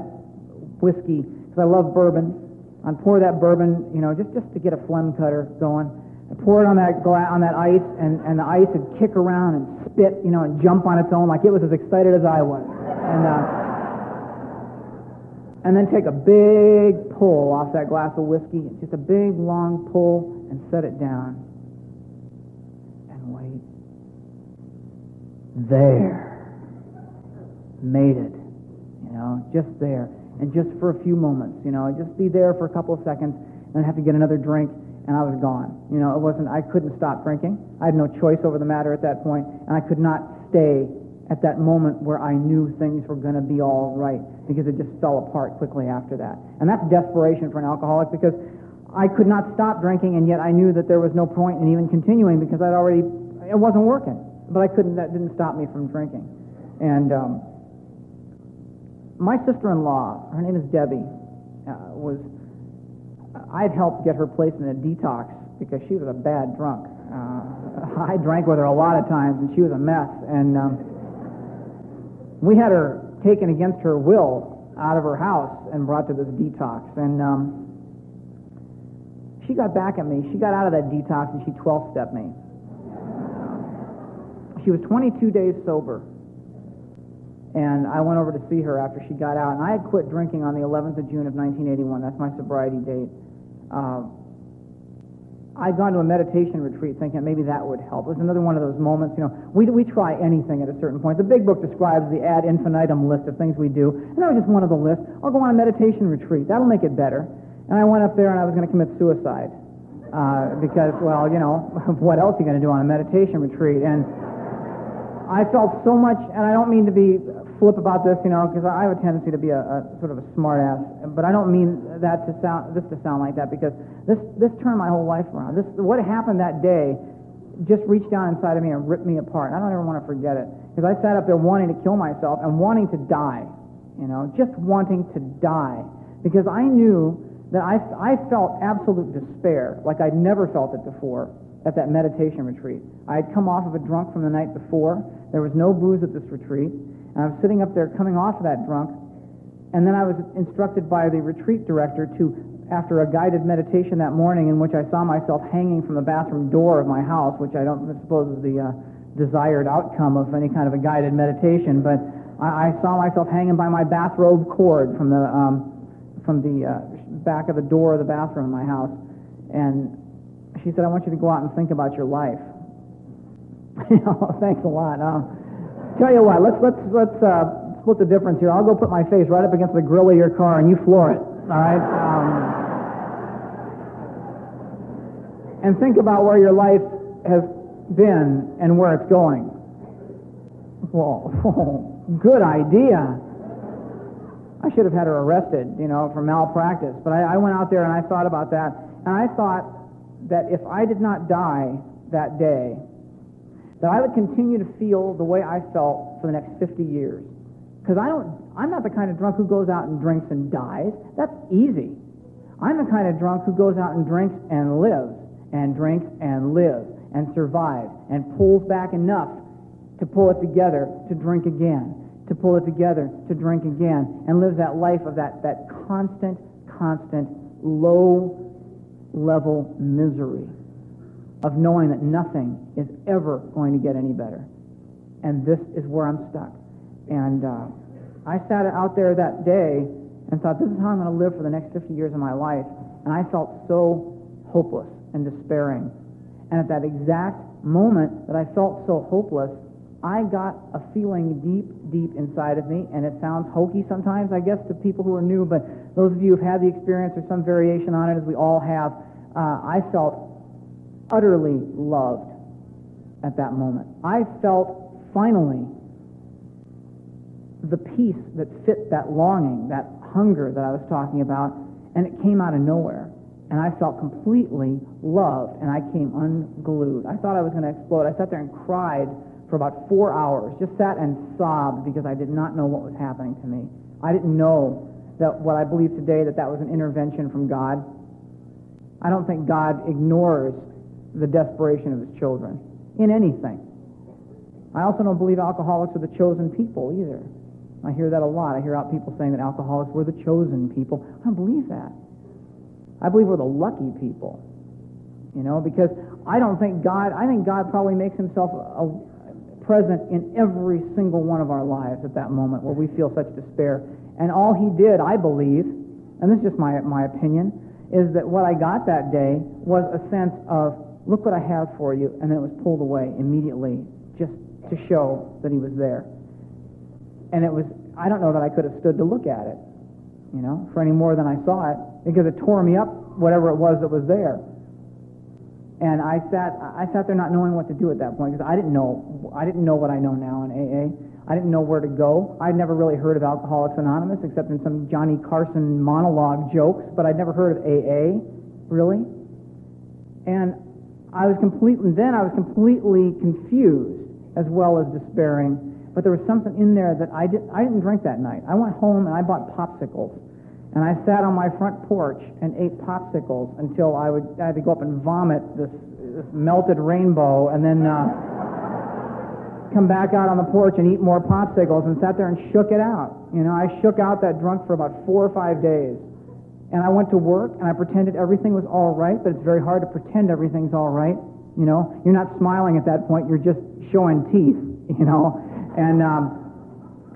whiskey, because I love bourbon. I'd pour that bourbon, you know, just, just to get a phlegm cutter going. I'd pour it on that gla- on that ice, and, and the ice would kick around and spit, you know, and jump on its own like it was as excited as I was. And uh, and then take a big pull off that glass of whiskey, just a big, long pull, and set it down. And wait. There. Made it. You know, just there. And just for a few moments, you know, just be there for a couple of seconds, and I'd have to get another drink, and I was gone. You know, it wasn't, I couldn't stop drinking. I had no choice over the matter at that point, and I could not stay at that moment where I knew things were going to be all right, because it just fell apart quickly after that. And that's desperation for an alcoholic, because I could not stop drinking, and yet I knew that there was no point in even continuing, because I'd already, it wasn't working. But I couldn't, that didn't stop me from drinking. And, um, my sister-in-law, her name is Debbie, uh, was, I'd helped get her placed in a detox because she was a bad drunk. Uh, I drank with her a lot of times, and she was a mess. And um, we had her taken against her will out of her house and brought to this detox. And um, she got back at me. She got out of that detox, and she twelve-stepped me. She was twenty-two days sober. And I went over to see her after she got out. And I had quit drinking on the eleventh of June of nineteen eighty-one. That's my sobriety date. Uh, I'd gone to a meditation retreat thinking maybe that would help. It was another one of those moments, you know, we we try anything at a certain point. The big book describes the ad infinitum list of things we do. And that was just one of the lists. I'll go on a meditation retreat. That'll make it better. And I went up there, and I was going to commit suicide. Uh, because, well, you know, what else are you going to do on a meditation retreat? And I felt so much, and I don't mean to be flip about this, you know, because I have a tendency to be a, a sort of a smartass, but I don't mean that to sound this to sound like that, because this this turned my whole life around. This what happened that day just reached down inside of me and ripped me apart, and I don't ever want to forget it, because I sat up there wanting to kill myself and wanting to die, you know, just wanting to die, because I knew that I I felt absolute despair, like I'd never felt it before. At that meditation retreat, I had come off of a drunk from the night before. There was no booze at this retreat. And I was sitting up there coming off of that drunk, and then I was instructed by the retreat director to, after a guided meditation that morning in which I saw myself hanging from the bathroom door of my house, which I don't suppose is the uh, desired outcome of any kind of a guided meditation, but I, I saw myself hanging by my bathrobe cord from the um, from the uh, back of the door of the bathroom in my house. And she said, "I want you to go out and think about your life." You know, thanks a lot. Uh, tell you what, let's let's let's uh, split the difference here. I'll go put my face right up against the grill of your car, and you floor it. All right. Um, and think about where your life has been and where it's going. Whoa, whoa, good idea. I should have had her arrested, you know, for malpractice. But I, I went out there and I thought about that, and I thought that if I did not die that day, that I would continue to feel the way I felt for the next fifty years. Because I don't, I'm not the kind of drunk who goes out and drinks and dies. That's easy. I'm the kind of drunk who goes out and drinks and lives, and drinks and lives, and survives, and pulls back enough to pull it together to drink again, to pull it together to drink again, and lives that life of that, that constant, constant, low level misery of knowing that nothing is ever going to get any better. And this is where I'm stuck. And uh, I sat out there that day and thought, this is how I'm going to live for the next fifty years of my life. And I felt so hopeless and despairing. And at that exact moment that I felt so hopeless, I got a feeling deep, deep inside of me, and it sounds hokey sometimes, I guess, to people who are new, but those of you who've had the experience or some variation on it, as we all have, uh, I felt utterly loved at that moment. I felt finally the peace that fit that longing, that hunger that I was talking about, and it came out of nowhere. And I felt completely loved, and I came unglued. I thought I was going to explode. I sat there and cried for about four hours, just sat and sobbed because I did not know what was happening to me. I didn't know that what I believe today, that that was an intervention from God. I don't think God ignores the desperation of his children in anything. I also don't believe alcoholics are the chosen people either. I hear that a lot. I hear out people saying that alcoholics were the chosen people. I don't believe that. I believe we're the lucky people, you know, because I don't think God, I think God probably makes himself a, a present in every single one of our lives at that moment where we feel such despair. And all he did, I believe, and this is just my, my opinion, is that what I got that day was a sense of, look what I have for you, and then it was pulled away immediately just to show that he was there. And it was, I don't know that I could have stood to look at it, you know, for any more than I saw it, because it tore me up, whatever it was that was there. And I sat I sat there not knowing what to do at that point, because I didn't know I didn't know what I know now in A A. I didn't know where to go. I'd never really heard of Alcoholics Anonymous, except in some Johnny Carson monologue jokes, but I'd never heard of A A, really. And I was completely, then I was completely confused as well as despairing, but there was something in there that I, did, I didn't drink that night. I went home and I bought popsicles. And I sat on my front porch and ate popsicles until I would I had to go up and vomit this, this melted rainbow, and then uh, come back out on the porch and eat more popsicles, and sat there and shook it out. You know, I shook out that drunk for about four or five days. And I went to work and I pretended everything was all right, but it's very hard to pretend everything's all right. You know, you're not smiling at that point, you're just showing teeth, you know. And um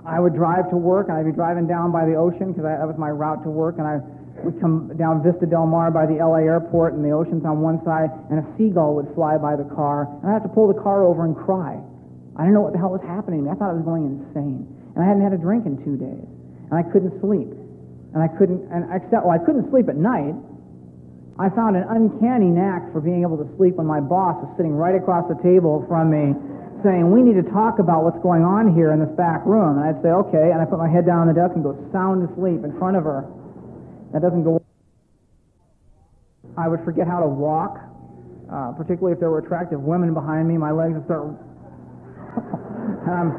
I would drive to work, and I'd be driving down by the ocean, because that was my route to work, and I would come down Vista Del Mar by the L A airport, and the ocean's on one side, and a seagull would fly by the car, and I'd have to pull the car over and cry. I didn't know what the hell was happening to me. I thought I was going insane, and I hadn't had a drink in two days, and I couldn't sleep, and I couldn't, and except, well, I couldn't sleep at night. I found an uncanny knack for being able to sleep when my boss was sitting right across the table from me, saying, we need to talk about what's going on here in this back room. And I'd say, okay, and I put my head down on the desk and go sound asleep in front of her. That doesn't go. I would forget how to walk, uh, particularly if there were attractive women behind me. My legs would start... um,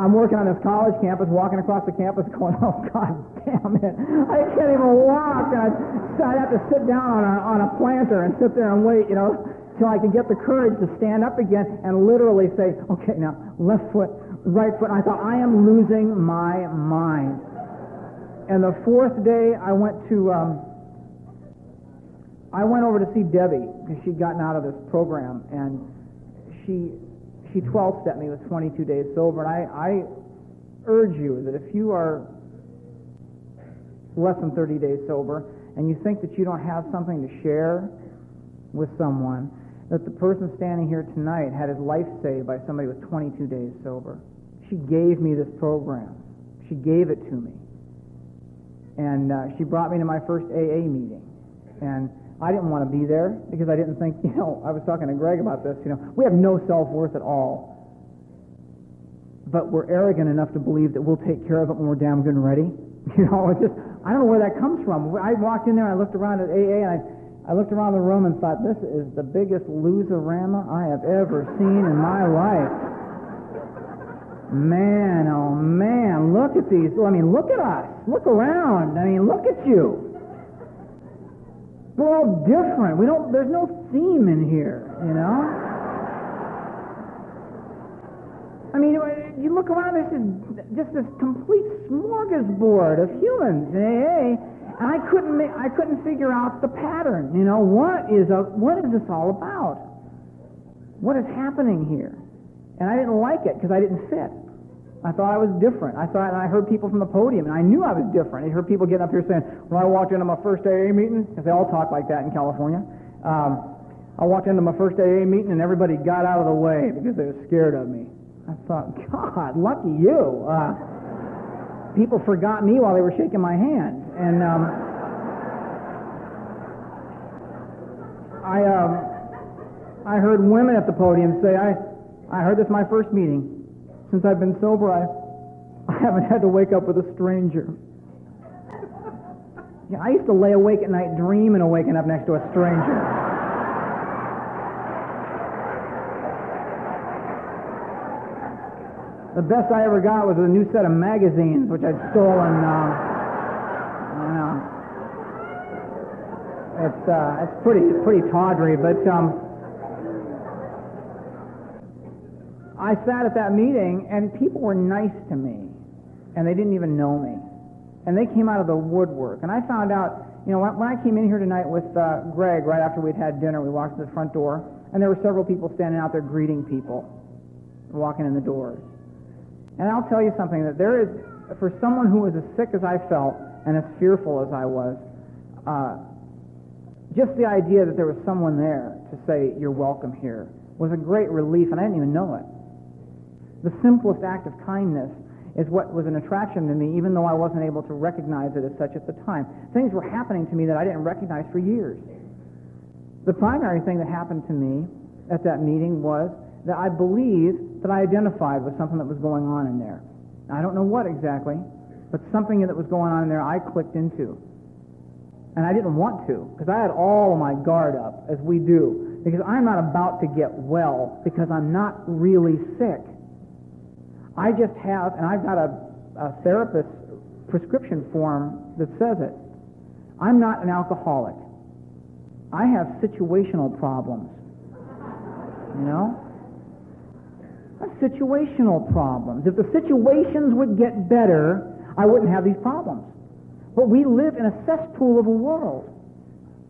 I'm working on this college campus, walking across the campus going, oh, God damn it, I can't even walk. And I'd, I'd have to sit down on a, on a planter and sit there and wait, you know, till I could get the courage to stand up again and literally say, okay, now, left foot, right foot. And I thought, I am losing my mind. And the fourth day, I went to, um, I went over to see Debbie, because she'd gotten out of this program, and she she twelve-stepped me, was twenty-two days sober, and I, I urge you that if you are less than thirty days sober, and you think that you don't have something to share with someone, that the person standing here tonight had his life saved by somebody who was twenty-two days sober. She gave me this program. She gave it to me. And uh, she brought me to my first A A meeting. And I didn't want to be there, because I didn't think, you know, I was talking to Greg about this, you know, we have no self-worth at all. But we're arrogant enough to believe that we'll take care of it when we're damn good and ready. You know, it's just, I don't know where that comes from. I walked in there, and I looked around at A A, and I I looked around the room and thought, this is the biggest loserama I have ever seen in my life. Man, oh man, look at these. I mean, look at us. Look around. I mean, look at you. We're all different. We don't, there's no theme in here, you know? I mean, you look around, there's just, just this complete smorgasbord of humans in A A. And I couldn't make, I couldn't figure out the pattern. You know, what is a, what is this all about? What is happening here? And I didn't like it because I didn't fit. I thought I was different. I thought I heard people from the podium, and I knew I was different. I heard people getting up here saying, when I walked into my first A A meeting, because they all talk like that in California, um, I walked into my first A A meeting, and everybody got out of the way because they were scared of me. I thought, God, lucky you. Uh, people forgot me while they were shaking my hand. And um, I, um, I heard women at the podium say, I, I heard this my first meeting. Since I've been sober, I, I haven't had to wake up with a stranger. Yeah, I used to lay awake at night dreaming of waking up next to a stranger. The best I ever got was a new set of magazines, which I'd stolen. Uh, I don't know. It's uh, it's pretty pretty tawdry, but um. I sat at that meeting, and people were nice to me, and they didn't even know me. And they came out of the woodwork. And I found out, you know, when I came in here tonight with uh, Greg, right after we'd had dinner, we walked to the front door, and there were several people standing out there greeting people, walking in the doors. And I'll tell you something, that there is, for someone who was as sick as I felt and as fearful as I was, uh, just the idea that there was someone there to say, you're welcome here, was a great relief, and I didn't even know it. The simplest act of kindness is what was an attraction to me, even though I wasn't able to recognize it as such at the time. Things were happening to me that I didn't recognize for years. The primary thing that happened to me at that meeting was that I believed that I identified with something that was going on in there. I don't know what exactly, but something that was going on in there I clicked into. And I didn't want to, because I had all of my guard up, as we do, because I'm not about to get well, because I'm not really sick. I just have, and I've got a, a therapist prescription form that says it. I'm not an alcoholic. I have situational problems. You know? That's situational problems. If the situations would get better, I wouldn't have these problems. But we live in a cesspool of a world.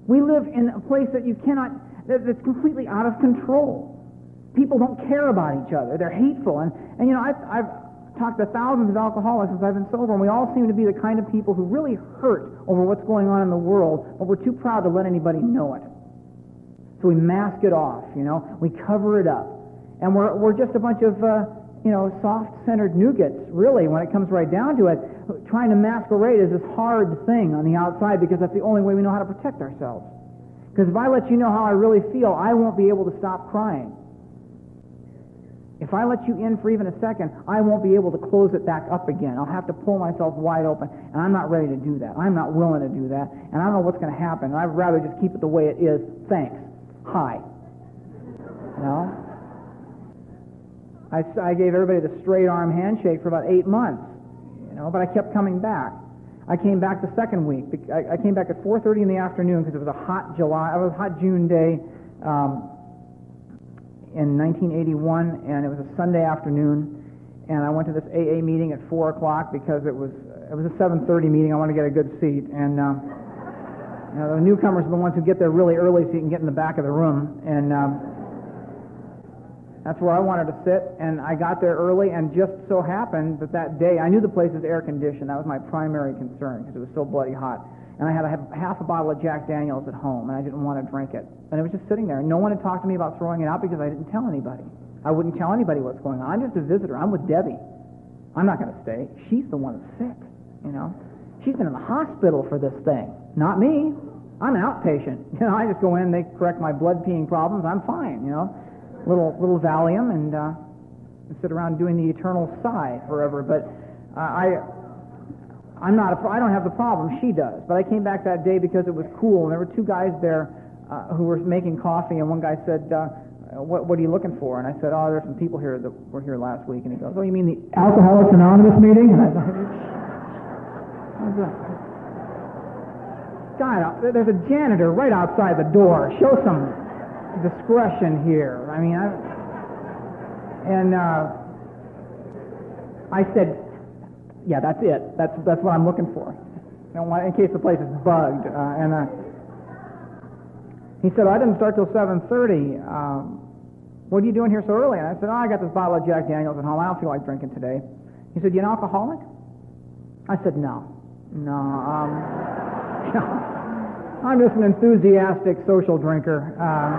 We live in a place that you cannot, that's completely out of control. People don't care about each other. They're hateful. And, and you know, I've, I've talked to thousands of alcoholics since I've been sober, and we all seem to be the kind of people who really hurt over what's going on in the world, but we're too proud to let anybody know it. So we mask it off, you know. We cover it up. And we're we're just a bunch of, uh, you know, soft-centered nougats, really, when it comes right down to it, trying to masquerade as this hard thing on the outside because that's the only way we know how to protect ourselves. Because if I let you know how I really feel, I won't be able to stop crying. If I let you in for even a second, I won't be able to close it back up again. I'll have to pull myself wide open, and I'm not ready to do that. I'm not willing to do that, and I don't know what's going to happen, and I'd rather just keep it the way it is. Thanks. Hi. You know? I, I gave everybody the straight arm handshake for about eight months, you know, but I kept coming back. I came back the second week. I, I came back at four thirty in the afternoon because it was a hot July, it was a hot June day. Um, in nineteen eighty-one, and it was a Sunday afternoon, and I went to this A A meeting at four o'clock because it was it was a seven thirty meeting. I wanted to get a good seat, and um, you know, the newcomers are the ones who get there really early so you can get in the back of the room, and um, that's where I wanted to sit, and I got there early, and just so happened that that day, I knew the place was air-conditioned. That was my primary concern because it was so bloody hot, and I had a, half a bottle of Jack Daniels at home, and I didn't want to drink it. And it was just sitting there. And no one had talked to me about throwing it out because I didn't tell anybody. I wouldn't tell anybody what's going on. I'm just a visitor. I'm with Debbie. I'm not going to stay. She's the one that's sick, you know. She's been in the hospital for this thing. Not me. I'm an outpatient. You know, I just go in, they correct my blood-peeing problems. I'm fine, you know. Little little Valium and uh, sit around doing the eternal sigh forever. But uh, I... I'm not a, I don't have the problem, she does. But I came back that day because it was cool, and there were two guys there uh, who were making coffee, and one guy said, uh, what, what are you looking for? And I said, oh, there's some people here that were here last week. And he goes, oh, you mean the Alcoholics Anonymous meeting? And I thought, God, there's a janitor right outside the door. Show some discretion here. I mean, I, and uh, I said, yeah, that's it. That's that's what I'm looking for. You know, in case the place is bugged. Uh, and uh, he said, I didn't start till seven thirty. Um, what are you doing here so early? And I said, oh, I got this bottle of Jack Daniels at home. I don't feel like drinking today. He said, "You an alcoholic?" I said, no. No. Um, I'm just an enthusiastic social drinker. Uh,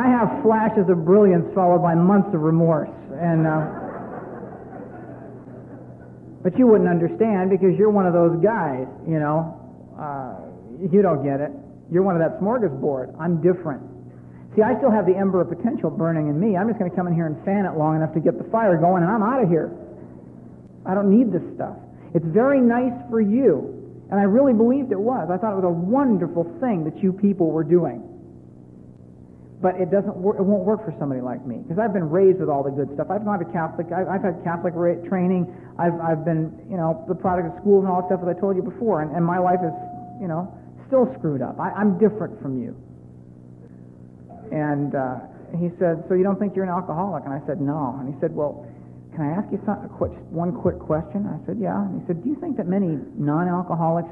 I have flashes of brilliance followed by months of remorse. And uh, But you wouldn't understand because you're one of those guys, you know. Uh, you don't get it. You're one of that smorgasbord. I'm different. See, I still have the ember of potential burning in me. I'm just going to come in here and fan it long enough to get the fire going, and I'm out of here. I don't need this stuff. It's very nice for you, and I really believed it was. I thought it was a wonderful thing that you people were doing. But it doesn't. Wor- it won't work for somebody like me because I've been raised with all the good stuff. I've gone to Catholic. I've, I've had Catholic ra- training. I've I've been, you know, the product of schools and all that stuff that I told you before. And, and my life is, you know, still screwed up. I, I'm different from you. And uh, he said, "So you don't think you're an alcoholic?" And I said, "No." And he said, "Well, can I ask you some, a quick, one quick question?" I said, "Yeah." And he said, "Do you think that many non-alcoholics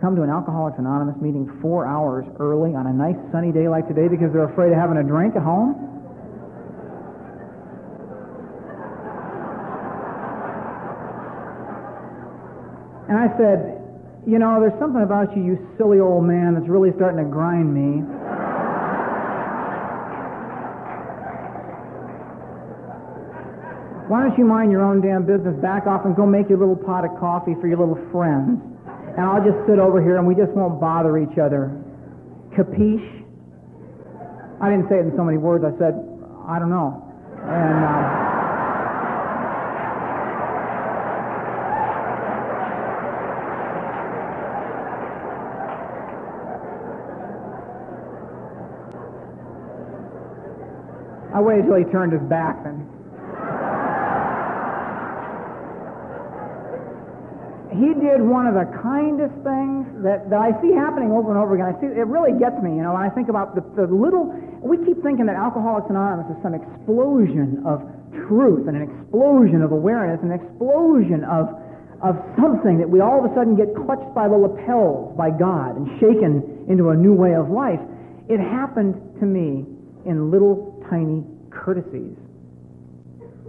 come to an Alcoholics Anonymous meeting four hours early on a nice sunny day like today because they're afraid of having a drink at home?" And I said, "You know, there's something about you, you silly old man, that's really starting to grind me." "Why don't you mind your own damn business, back off and go make your little pot of coffee for your little friends? And I'll just sit over here and we just won't bother each other. Capiche?" I didn't say it in so many words. I said, "I don't know." And uh, I waited till he turned his back and he did one of the kindest things that, that I see happening over and over again. I see it really gets me, you know, when I think about the, the little... We keep thinking that Alcoholics Anonymous is some explosion of truth and an explosion of awareness, an explosion of, of something that we all of a sudden get clutched by the lapels by God and shaken into a new way of life. It happened to me in little tiny courtesies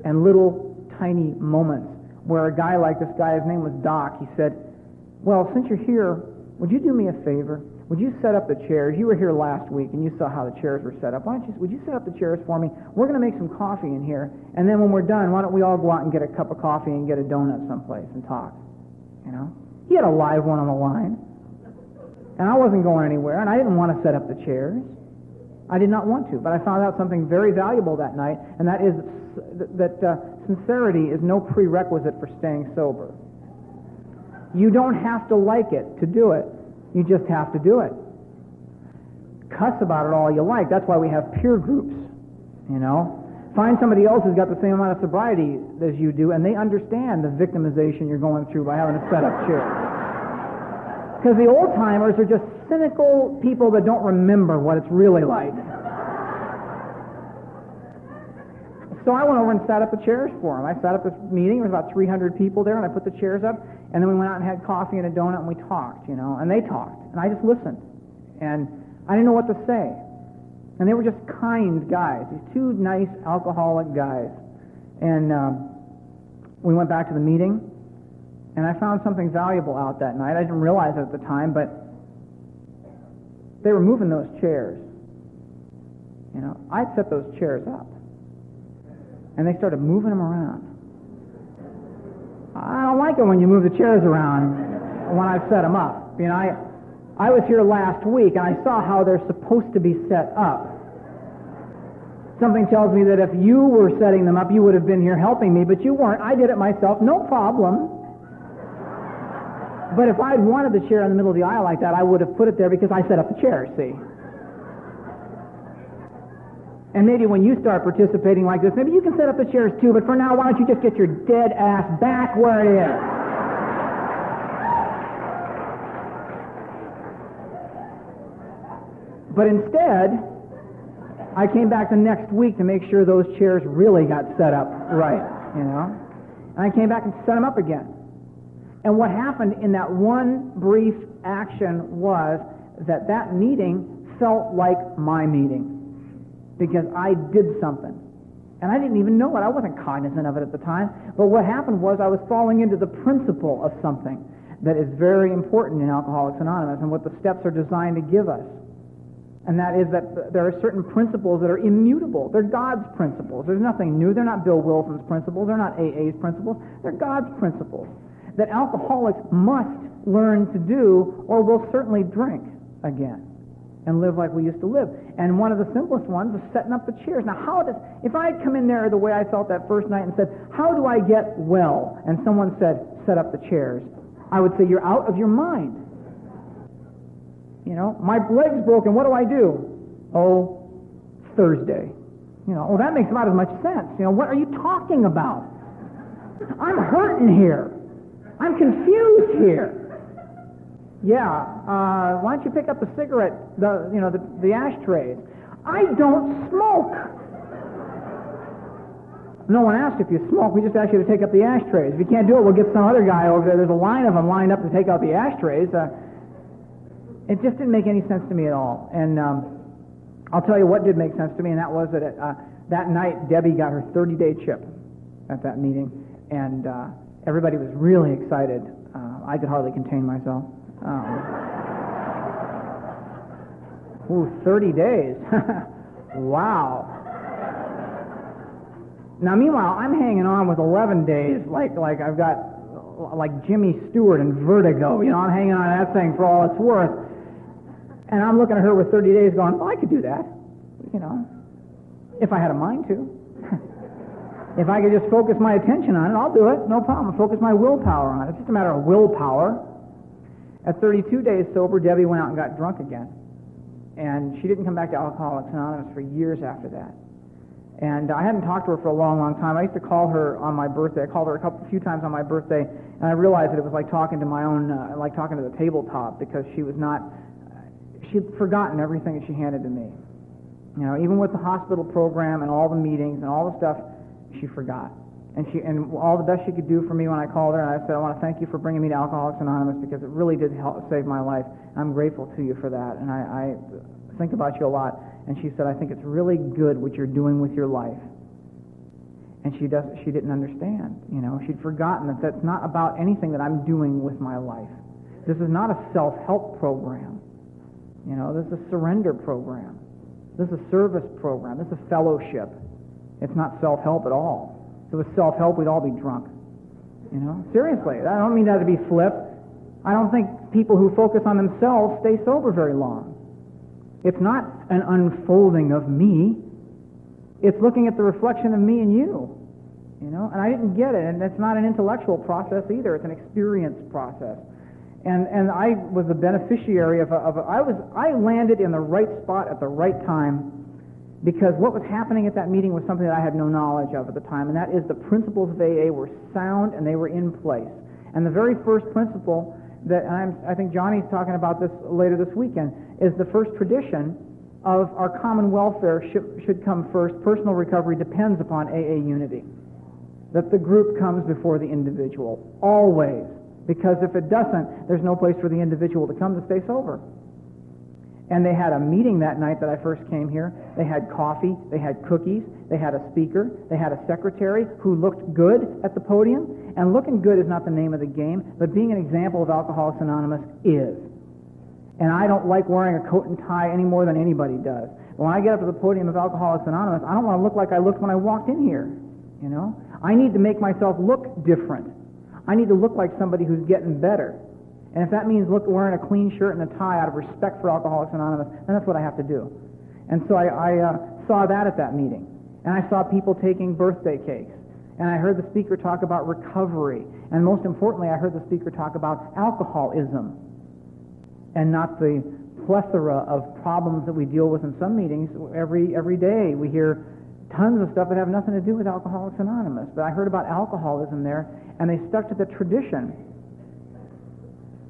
and little tiny moments, where a guy like this guy, his name was Doc, he said, "Well, since you're here, would you do me a favor? Would you set up the chairs? You were here last week and you saw how the chairs were set up. Why don't you, would you set up the chairs for me? We're going to make some coffee in here, and then when we're done, why don't we all go out and get a cup of coffee and get a donut someplace and talk?" You know? He had a live one on the line, and I wasn't going anywhere, and I didn't want to set up the chairs. I did not want to, but I found out something very valuable that night, and that is that... Uh, Sincerity is no prerequisite for staying sober. You don't have to like it to do it. You just have to do it. Cuss about it all you like. That's why we have peer groups, you know. Find somebody else who's got the same amount of sobriety as you do, and they understand the victimization you're going through by having to set up chair. Because the old-timers are just cynical people that don't remember what it's really like. So I went over and set up the chairs for him. I set up this meeting. There was about three hundred people there, and I put the chairs up. And then we went out and had coffee and a donut, and we talked, you know. And they talked, and I just listened. And I didn't know what to say. And they were just kind guys, these two nice alcoholic guys. And um, we went back to the meeting, and I found something valuable out that night. I didn't realize it at the time, but they were moving those chairs. You know, I'd set those chairs up. And they started moving them around. I don't like it when you move the chairs around when I've set them up. You know, I I was here last week, and I saw how they're supposed to be set up. Something tells me that if you were setting them up, you would have been here helping me, but you weren't. I did it myself, no problem. But if I'd wanted the chair in the middle of the aisle like that, I would have put it there because I set up the chair, see? And maybe when you start participating like this, maybe you can set up the chairs too, but for now, why don't you just get your dead ass back where it is? But instead, I came back the next week to make sure those chairs really got set up right, you know? And I came back and set them up again. And what happened in that one brief action was that that meeting felt like my meeting. Because I did something. And I didn't even know it. I wasn't cognizant of it at the time. But what happened was I was falling into the principle of something that is very important in Alcoholics Anonymous and what the steps are designed to give us. And that is that there are certain principles that are immutable. They're God's principles. There's nothing new. They're not Bill Wilson's principles. They're not A A's principles. They're God's principles that alcoholics must learn to do, or we'll certainly drink again and live like we used to live. And one of the simplest ones is setting up the chairs. Now, how does, if I had come in there the way I felt that first night and said, how do I get well? And someone said, set up the chairs. I would say, you're out of your mind. You know, my leg's broken. What do I do? Oh, Thursday. You know, oh, that makes about as much sense. You know, what are you talking about? I'm hurting here. I'm confused here. Yeah, uh, why don't you pick up the cigarette, the you know, the, the ashtray? I don't smoke. No one asked if you smoke. We just asked you to take up the ashtrays. If you can't do it, we'll get some other guy over there. There's a line of them lined up to take out the ashtrays. Uh, it just didn't make any sense to me at all. And um, I'll tell you what did make sense to me, and that was that it, uh, that night Debbie got her thirty-day chip at that meeting, and uh, everybody was really excited. Uh, I could hardly contain myself. Um, ooh, thirty days. Wow. Now, meanwhile, I'm hanging on with eleven days, like like I've got, like Jimmy Stewart in Vertigo. You know, I'm hanging on to that thing for all it's worth. And I'm looking at her with thirty days going, well, I could do that, you know, if I had a mind to. If I could just focus my attention on it, I'll do it, no problem. Focus my willpower on it. It's just a matter of willpower. At thirty-two days sober, Debbie went out and got drunk again. And she didn't come back to Alcoholics Anonymous for years after that. And I hadn't talked to her for a long, long time. I used to call her on my birthday. I called her a couple, few times on my birthday, and I realized that it was like talking to my own, uh, like talking to the tabletop, because she was not, she'd forgotten everything that she handed to me. You know, even with the hospital program and all the meetings and all the stuff, she forgot. And she and all the best she could do for me when I called her, and I said, I want to thank you for bringing me to Alcoholics Anonymous, because it really did help save my life. I'm grateful to you for that, and I, I think about you a lot. And she said, I think it's really good what you're doing with your life. And she does. She didn't understand. You know, she'd forgotten that that's not about anything that I'm doing with my life. This is not a self-help program. You know, this is a surrender program. This is a service program. This is a fellowship. It's not self-help at all. If it was self-help, we'd all be drunk. You know, seriously, I don't mean that to be flip. I don't think people who focus on themselves stay sober very long. It's not an unfolding of me. It's looking at the reflection of me and you. You know, and I didn't get it, and it's not an intellectual process either. It's an experience process. And and I was the beneficiary of a, of a, I was I landed in the right spot at the right time. Because what was happening at that meeting was something that I had no knowledge of at the time, and that is the principles of A A were sound and they were in place. And the very first principle that, and I'm, I think Johnny's talking about this later this weekend, is the first tradition of our common welfare should, should come first. Personal recovery depends upon A A unity. That the group comes before the individual, always. Because if it doesn't, there's no place for the individual to come to stay sober. And they had a meeting that night that I first came here. They had coffee, they had cookies, they had a speaker, they had a secretary who looked good at the podium. And looking good is not the name of the game, but being an example of Alcoholics Anonymous is. And I don't like wearing a coat and tie any more than anybody does. But when I get up to the podium of Alcoholics Anonymous, I don't want to look like I looked when I walked in here. You know, I need to make myself look different. I need to look like somebody who's getting better. And if that means look, wearing a clean shirt and a tie out of respect for Alcoholics Anonymous, then that's what I have to do. And so I, I uh, saw that at that meeting. And I saw people taking birthday cakes. And I heard the speaker talk about recovery. And most importantly, I heard the speaker talk about alcoholism and not the plethora of problems that we deal with in some meetings. Every, every day we hear tons of stuff that have nothing to do with Alcoholics Anonymous. But I heard about alcoholism there, and they stuck to the tradition.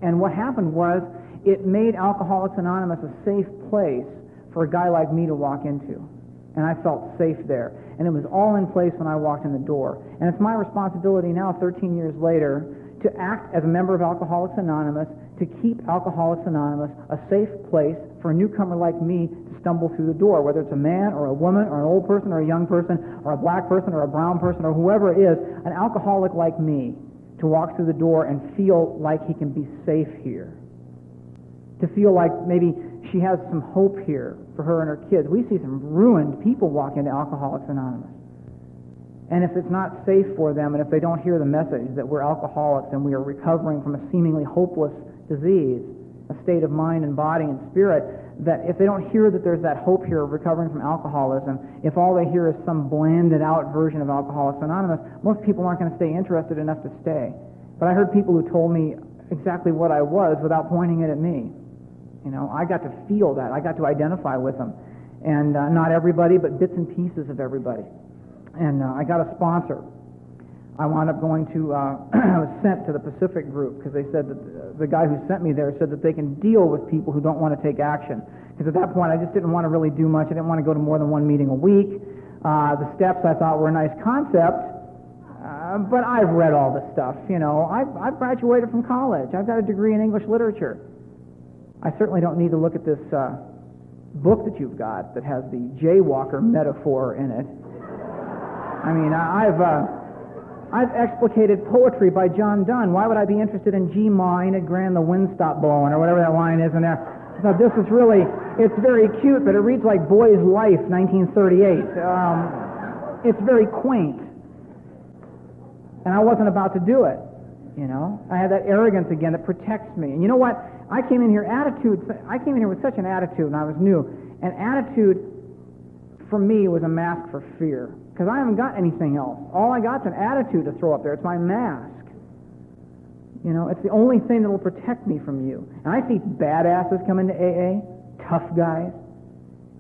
And what happened was it made Alcoholics Anonymous a safe place for a guy like me to walk into. And I felt safe there. And it was all in place when I walked in the door. And it's my responsibility now, thirteen years later, to act as a member of Alcoholics Anonymous, to keep Alcoholics Anonymous a safe place for a newcomer like me to stumble through the door, whether it's a man or a woman or an old person or a young person or a black person or a brown person or whoever it is, an alcoholic like me, to walk through the door and feel like he can be safe here, to feel like maybe she has some hope here for her and her kids. We see some ruined people walk into Alcoholics Anonymous. And if it's not safe for them, and if they don't hear the message that we're alcoholics and we are recovering from a seemingly hopeless disease, a state of mind and body and spirit, that if they don't hear that there's that hope here of recovering from alcoholism, if all they hear is some blanded out version of Alcoholics Anonymous, most people aren't going to stay interested enough to stay. But I heard people who told me exactly what I was without pointing it at me. You know, I got to feel that. I got to identify with them. And uh, not everybody, but bits and pieces of everybody. And uh, I got a sponsor. I wound up going to, uh, I was sent to the Pacific Group because they said that the guy who sent me there said that they can deal with people who don't want to take action. Because at that point, I just didn't want to really do much. I didn't want to go to more than one meeting a week. Uh, the steps I thought were a nice concept, uh, but I've read all this stuff. You know, I've, I've graduated from college. I've got a degree in English literature. I certainly don't need to look at this uh, book that you've got that has the jaywalker metaphor in it. I mean, I've uh, I've explicated poetry by John Donne. Why would I be interested in Gee Ma, ain't it grand the wind stopped blowing, or whatever that line is in there? So this is really, it's very cute, but it reads like Boy's Life, nineteen thirty-eight. Um, it's very quaint. And I wasn't about to do it, you know. I had that arrogance again that protects me. And you know what? I came in here attitude. I came in here with such an attitude, and I was new. And attitude, for me, was a mask for fear, because I haven't got anything else. All I got's an attitude to throw up there. It's my mask. You know, it's the only thing that will protect me from you. And I see badasses come into A A, tough guys,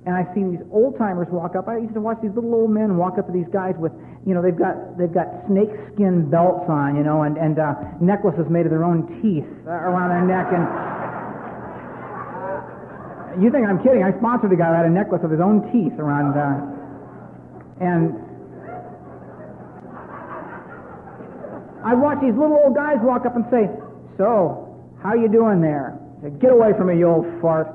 and I've seen these old-timers walk up. I used to watch these little old men walk up to these guys with, you know, they've got they've got snake skin belts on, you know, and, and uh, necklaces made of their own teeth around their neck. And you think I'm kidding. I sponsored a guy who had a necklace of his own teeth around, uh, and I watched these little old guys walk up and say, "So, how you doing there?" I said, "Get away from me, you old fart.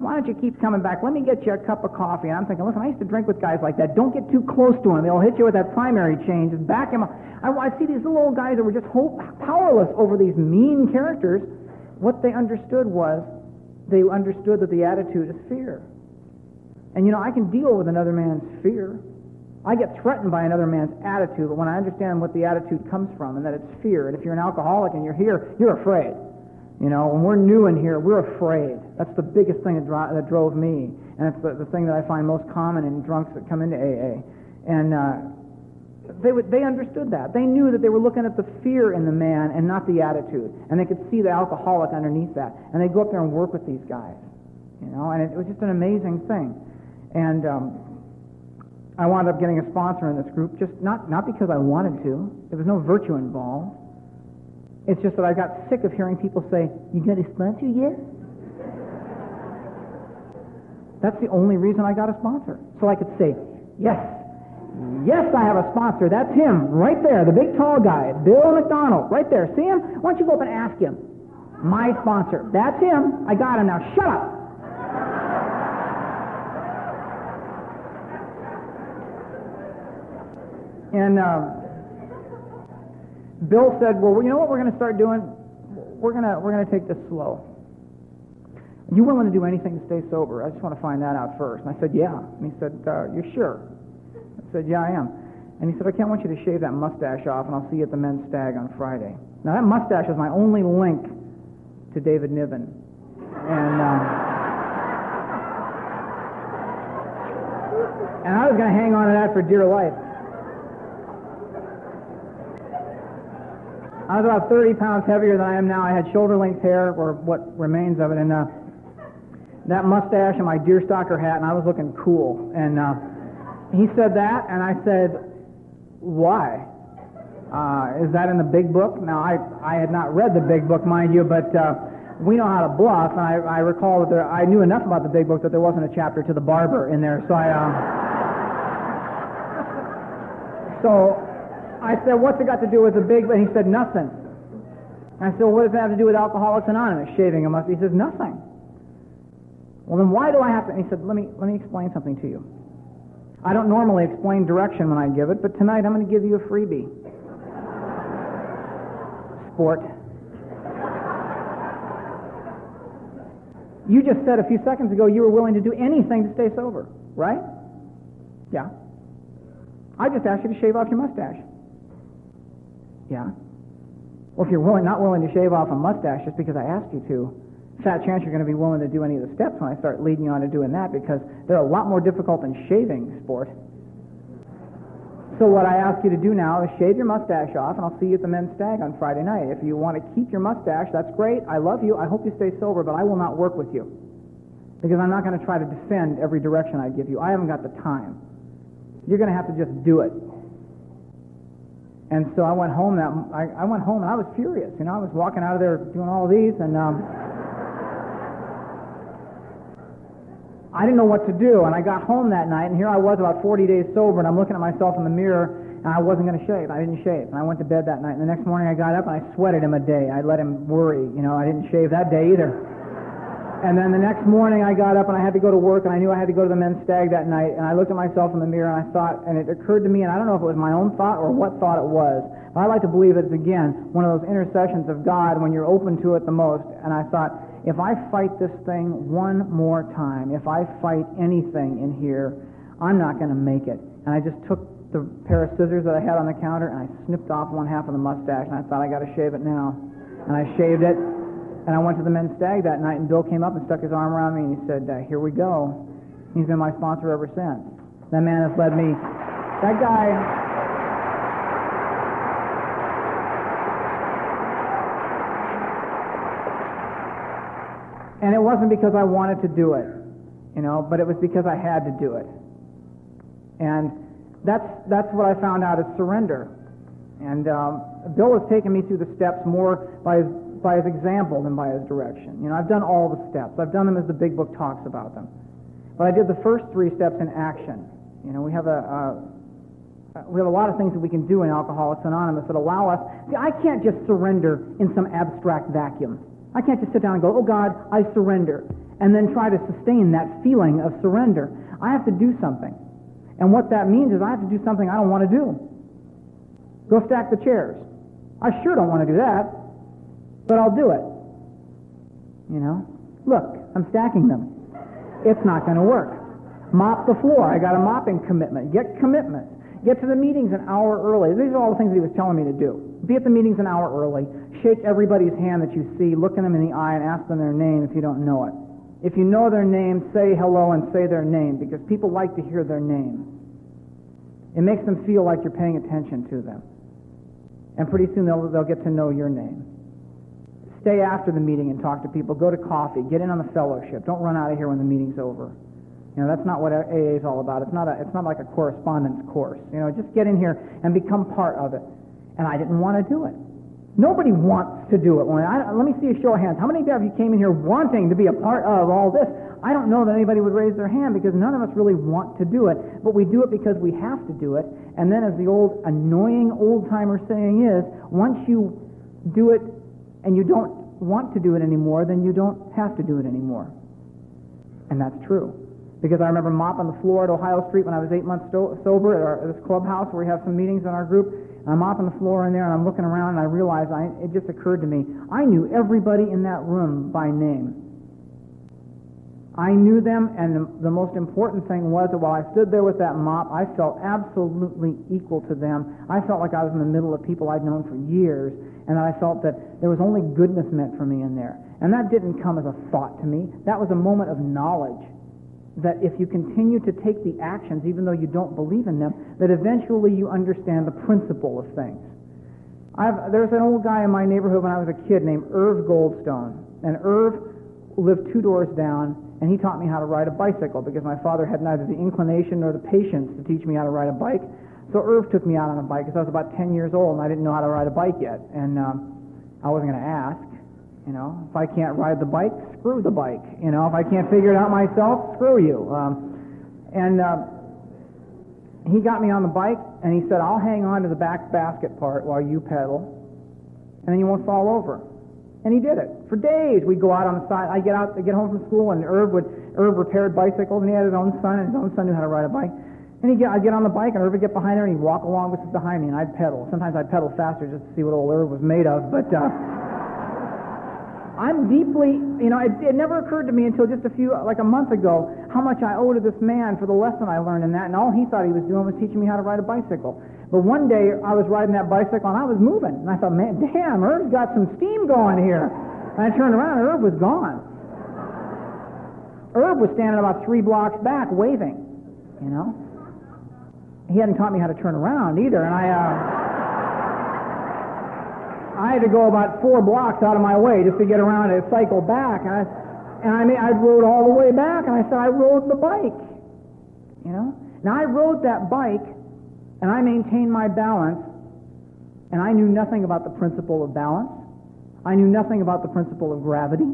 Why don't you keep coming back? Let me get you a cup of coffee." And I'm thinking, listen, I used to drink with guys like that. Don't get too close to him. They'll hit you with that primary change. Just back him up. I, I see these little old guys that were just ho- powerless over these mean characters. What they understood was, they understood that the attitude is fear. And, you know, I can deal with another man's fear. I get threatened by another man's attitude, but when I understand what the attitude comes from and that it's fear, and if you're an alcoholic and you're here, you're afraid. You know, when we're new in here, we're afraid. That's the biggest thing that, dro- that drove me, and it's the, the thing that I find most common in drunks that come into A A. And uh, they would, they understood that. They knew that they were looking at the fear in the man and not the attitude, and they could see the alcoholic underneath that. And they'd go up there and work with these guys, you know, and it, it was just an amazing thing. And um, I wound up getting a sponsor in this group, just not, not because I wanted to. There was no virtue involved. It's just that I got sick of hearing people say, "You got a sponsor yet?" That's the only reason I got a sponsor. So I could say, yes, yes, I have a sponsor. That's him, right there, the big tall guy, Bill McDonald, right there. See him? Why don't you go up and ask him? My sponsor. That's him. I got him now. Shut up. And um, Bill said, "Well, you know what we're going to start doing? We're going to we're going to take this slow. You wouldn't want to do anything to stay sober. I just want to find that out first." And I said, "Yeah." And he said, uh, "You're sure?" I said, "Yeah, I am." And he said, "I can't want you to shave that mustache off, and I'll see you at the men's stag on Friday." Now that mustache is my only link to David Niven. And. Um, and I was going to hang on to that for dear life. I was about thirty pounds heavier than I am now. I had shoulder-length hair, or what remains of it, and uh, that mustache and my deerstalker hat, and I was looking cool. And uh, he said that, and I said, "Why? Uh, is that in the big book?" Now, I, I had not read the big book, mind you, but uh, we know how to bluff, and I, I recall that there, I knew enough about the big book that there wasn't a chapter to the barber in there, so I... Uh, so... I said, "What's it got to do with the big?" And he said, "Nothing." I said, "Well, what does it have to do with Alcoholics Anonymous, shaving a mustache?" He says, "Nothing." Well, then why do I have to? And he said, let me let me explain something to you. I don't normally explain direction when I give it, but tonight I'm going to give you a freebie. Sport. You just said a few seconds ago you were willing to do anything to stay sober, right? Yeah. I just asked you to shave off your mustache. Yeah. Well, if you're willing, not willing to shave off a mustache just because I asked you to, fat chance you're going to be willing to do any of the steps when I start leading you on to doing that, because they're a lot more difficult than shaving, sport. So what I ask you to do now is shave your mustache off, and I'll see you at the Men's Stag on Friday night. If you want to keep your mustache, that's great. I love you. I hope you stay sober, but I will not work with you, because I'm not going to try to defend every direction I give you. I haven't got the time. You're going to have to just do it. And so I went home that I, I went home, and I was furious. You know, I was walking out of there doing all these, and um, I didn't know what to do, and I got home that night, and here I was about forty days sober, and I'm looking at myself in the mirror, and I wasn't going to shave. I didn't shave, and I went to bed that night, and the next morning I got up, and I sweated him a day. I let him worry, you know, I didn't shave that day either. And then the next morning I got up, and I had to go to work, and I knew I had to go to the Men's Stag that night, and I looked at myself in the mirror, and I thought, and it occurred to me, and I don't know if it was my own thought or what thought it was, but I like to believe it's, again, one of those intercessions of God when you're open to it the most, and I thought, if I fight this thing one more time, if I fight anything in here, I'm not going to make it. And I just took the pair of scissors that I had on the counter, and I snipped off one half of the mustache, and I thought, I got to shave it now. And I shaved it, and I went to the Men's Stag that night, and Bill came up and stuck his arm around me, and he said, uh, here we go. He's been my sponsor ever since. That man has led me. That guy... And it wasn't because I wanted to do it, you know, but it was because I had to do it. And that's that's what I found out is surrender. And um, Bill has taken me through the steps more by his, by his example than by his direction. You know, I've done all the steps. I've done them as the Big Book talks about them. But I did the first three steps in action. You know, we have a... a We have a lot of things that we can do in Alcoholics Anonymous that allow us... See, I can't just surrender in some abstract vacuum. I can't just sit down and go, oh, God, I surrender, and then try to sustain that feeling of surrender. I have to do something. And what that means is I have to do something I don't want to do. Go stack the chairs. I sure don't want to do that, but I'll do it. You know? Look, I'm stacking them. It's not going to work. Mop the floor. I got a mopping commitment. Get commitment. Get to the meetings an hour early. These are all the things that he was telling me to do. Be at the meetings an hour early. Shake everybody's hand that you see. Look them in the eye and ask them their name if you don't know it. If you know their name, say hello and say their name, because people like to hear their name. It makes them feel like you're paying attention to them. And pretty soon they'll, they'll get to know your name. Stay after the meeting and talk to people. Go to coffee. Get in on the fellowship. Don't run out of here when the meeting's over. You know, that's not what A A is all about. It's not a, it's not like a correspondence course. You know, just get in here and become part of it. And I didn't want to do it. Nobody wants to do it. When I, let me see a show of hands. How many of you came in here wanting to be a part of all this? I don't know that anybody would raise their hand, because none of us really want to do it, but we do it because we have to do it. And then, as the old annoying old-timer saying is, once you do it and you don't want to do it anymore, then you don't have to do it anymore. And that's true. Because I remember mopping the floor at Ohio Street when I was eight months sto- sober at, our, at this clubhouse where we have some meetings in our group. And I'm mopping the floor in there, and I'm looking around, and I realized, I, it just occurred to me, I knew everybody in that room by name. I knew them, and the, the most important thing was that while I stood there with that mop, I felt absolutely equal to them. I felt like I was in the middle of people I'd known for years, and that I felt that there was only goodness meant for me in there. And that didn't come as a thought to me. That was a moment of knowledge, that if you continue to take the actions, even though you don't believe in them, that eventually you understand the principle of things. I've, there's an old guy in my neighborhood when I was a kid named Irv Goldstone. And Irv lived two doors down, and he taught me how to ride a bicycle, because my father had neither the inclination nor the patience to teach me how to ride a bike. So Irv took me out on a bike, because I was about ten years old, and I didn't know how to ride a bike yet. And um, I wasn't going to ask. You know, if I can't ride the bike, screw the bike. You know, if I can't figure it out myself, screw you. Um, and uh, he got me on the bike, and he said, I'll hang on to the back basket part while you pedal, and then you won't fall over. And he did it. For days, we'd go out on the side. I'd get out, I'd get home from school, and Irv would Irv repaired bicycles, and he had his own son, and his own son knew how to ride a bike. And he'd get, I'd get on the bike, and Irv would get behind her, and he'd walk along with us behind me, and I'd pedal. Sometimes I'd pedal faster just to see what old Irv was made of, but uh, I'm deeply, you know, it, it never occurred to me until just a few, like a month ago, how much I owe to this man for the lesson I learned in that, and all he thought he was doing was teaching me how to ride a bicycle. But one day, I was riding that bicycle, and I was moving, and I thought, man, damn, Irv's got some steam going here. And I turned around, and Irv was gone. Irv was standing about three blocks back, waving, you know. He hadn't taught me how to turn around either, and I uh, I had to go about four blocks out of my way just to get around and cycle back. And I, and I mean, I rode all the way back, and I said, I rode the bike, you know. Now, I rode that bike, and I maintained my balance, and I knew nothing about the principle of balance. I knew nothing about the principle of gravity.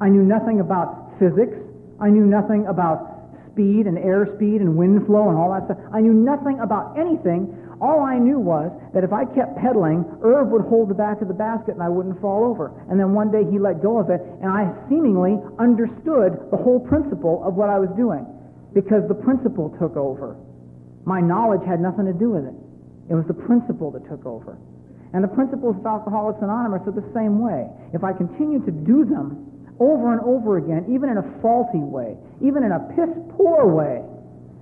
I knew nothing about physics. I knew nothing about speed and airspeed and wind flow and all that stuff. I knew nothing about anything. All I knew was that if I kept pedaling, Irv would hold the back of the basket and I wouldn't fall over. And then one day he let go of it, and I seemingly understood the whole principle of what I was doing because the principle took over. My knowledge had nothing to do with it. It was the principle that took over. And the principles of Alcoholics Anonymous are the same way. If I continue to do them over and over again, even in a faulty way, even in a piss-poor way,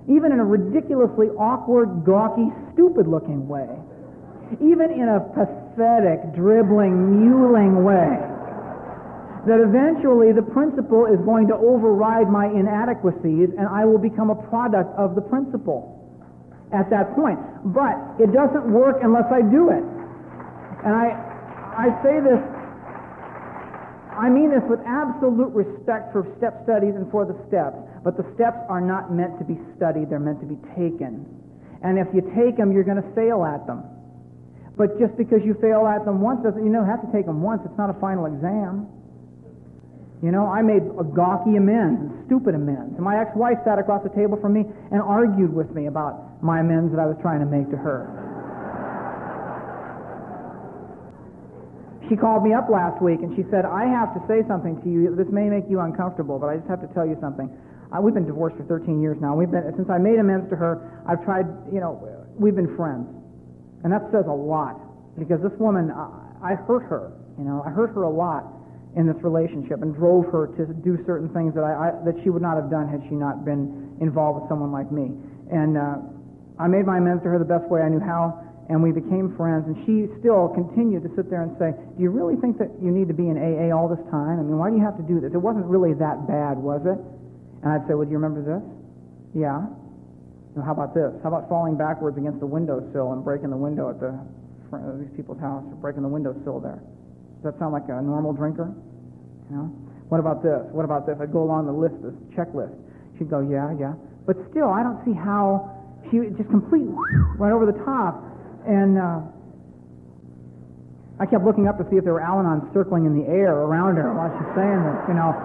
even in a ridiculously awkward, gawky, stupid-looking way, even in a pathetic, dribbling, mewling way, that eventually the principle is going to override my inadequacies and I will become a product of the principle at that point. But it doesn't work unless I do it. And I I say this, I mean this with absolute respect for step studies and for the steps, but the steps are not meant to be studied, they're meant to be taken. And if you take them, you're going to fail at them. But just because you fail at them once doesn't, you know, have to take them once, it's not a final exam. You know, I made a gawky amends and stupid amends. And my ex-wife sat across the table from me and argued with me about my amends that I was trying to make to her. She called me up last week and she said, I have to say something to you. This may make you uncomfortable, but I just have to tell you something. I, we've been divorced for thirteen years now. We've been, since I made amends to her, I've tried, you know, we've been friends. And that says a lot because this woman, I, I hurt her, you know, I hurt her a lot in this relationship and drove her to do certain things that I, I that she would not have done had she not been involved with someone like me. And uh, I made my amends to her the best way I knew how. And we became friends, and she still continued to sit there and say, do you really think that you need to be in A A all this time? I mean, why do you have to do this? It wasn't really that bad, was it? And I'd say, well, do you remember this? Yeah. Well, how about this? How about falling backwards against the windowsill and breaking the window at the front of these people's house, or breaking the windowsill there? Does that sound like a normal drinker? You know? What about this? What about this? I'd go along the list, this checklist. She'd go, yeah, yeah. But still, I don't see how she just completely went over the top. And uh, I kept looking up to see if there were Al-Anons circling in the air around her while she's saying this, you know.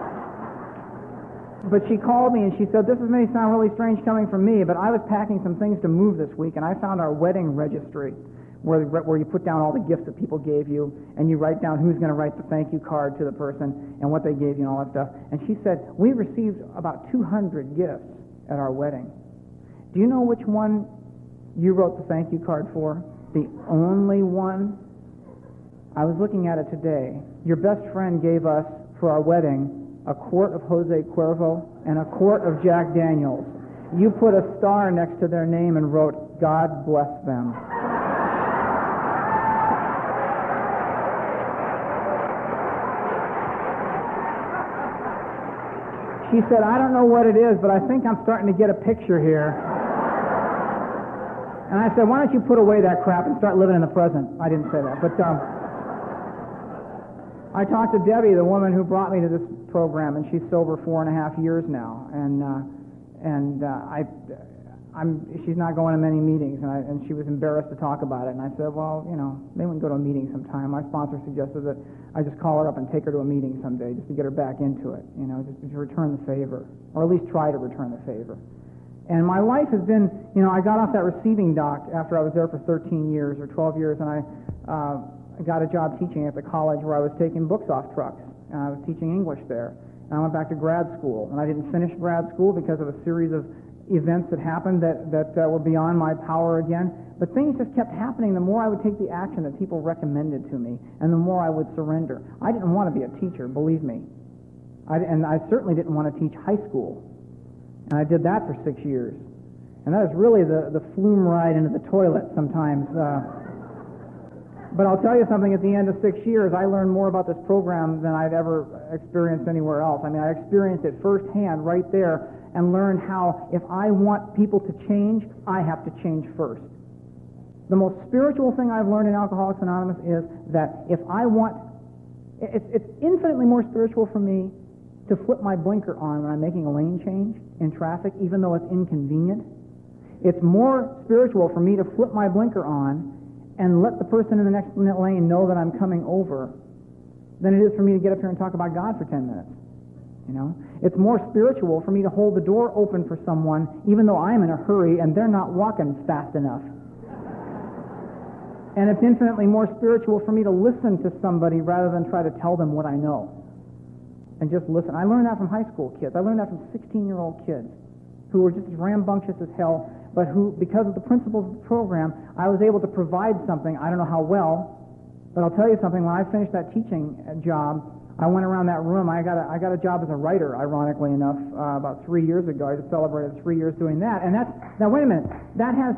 But she called me and she said, this may sound really strange coming from me, but I was packing some things to move this week, and I found our wedding registry where where you put down all the gifts that people gave you, and you write down who's going to write the thank you card to the person and what they gave you and all that stuff. And she said, we received about two hundred gifts at our wedding. Do you know which one you wrote the thank you card for? The only one? I was looking at it today. Your best friend gave us, for our wedding, a quart of Jose Cuervo and a quart of Jack Daniels. You put a star next to their name and wrote, God bless them. She said, I don't know what it is, but I think I'm starting to get a picture here. And I said, why don't you put away that crap and start living in the present? I didn't say that. But um, I talked to Debbie, the woman who brought me to this program, and she's sober four and a half years now. And uh, and uh, I, I'm she's not going to many meetings, and, I, and she was embarrassed to talk about it. And I said, well, you know, maybe we can go to a meeting sometime. My sponsor suggested that I just call her up and take her to a meeting someday just to get her back into it, you know, just to return the favor, or at least try to return the favor. And my life has been, you know, I got off that receiving dock after I was there for thirteen years or twelve years, and I uh, got a job teaching at the college where I was taking books off trucks. And I was teaching English there. and I went back to grad school. And I didn't finish grad school because of a series of events that happened that, that uh, were beyond my power again. But things just kept happening. The more I would take the action that people recommended to me, and the more I would surrender. I didn't want to be a teacher, believe me. I, and I certainly didn't want to teach high school. And I did that for six years. And that was really the, the flume ride into the toilet sometimes. Uh, but I'll tell you something, at the end of six years, I learned more about this program than I've ever experienced anywhere else. I mean, I experienced it firsthand right there and learned how if I want people to change, I have to change first. The most spiritual thing I've learned in Alcoholics Anonymous is that if I want, it's, it's infinitely more spiritual for me to flip my blinker on when I'm making a lane change in traffic, even though it's inconvenient. It's more spiritual for me to flip my blinker on and let the person in the next lane know that I'm coming over than it is for me to get up here and talk about God for ten minutes. You know, it's more spiritual for me to hold the door open for someone, even though I'm in a hurry and they're not walking fast enough. And it's infinitely more spiritual for me to listen to somebody rather than try to tell them what I know. And just listen. I learned that from high school kids. I learned that from sixteen-year-old kids who were just as rambunctious as hell, but who, because of the principles of the program, I was able to provide something. I don't know how well, but I'll tell you something. When I finished that teaching job, I went around that room. I got a, I got a job as a writer, ironically enough, uh, about three years ago. I just celebrated three years doing that. And that's, now wait a minute, that has,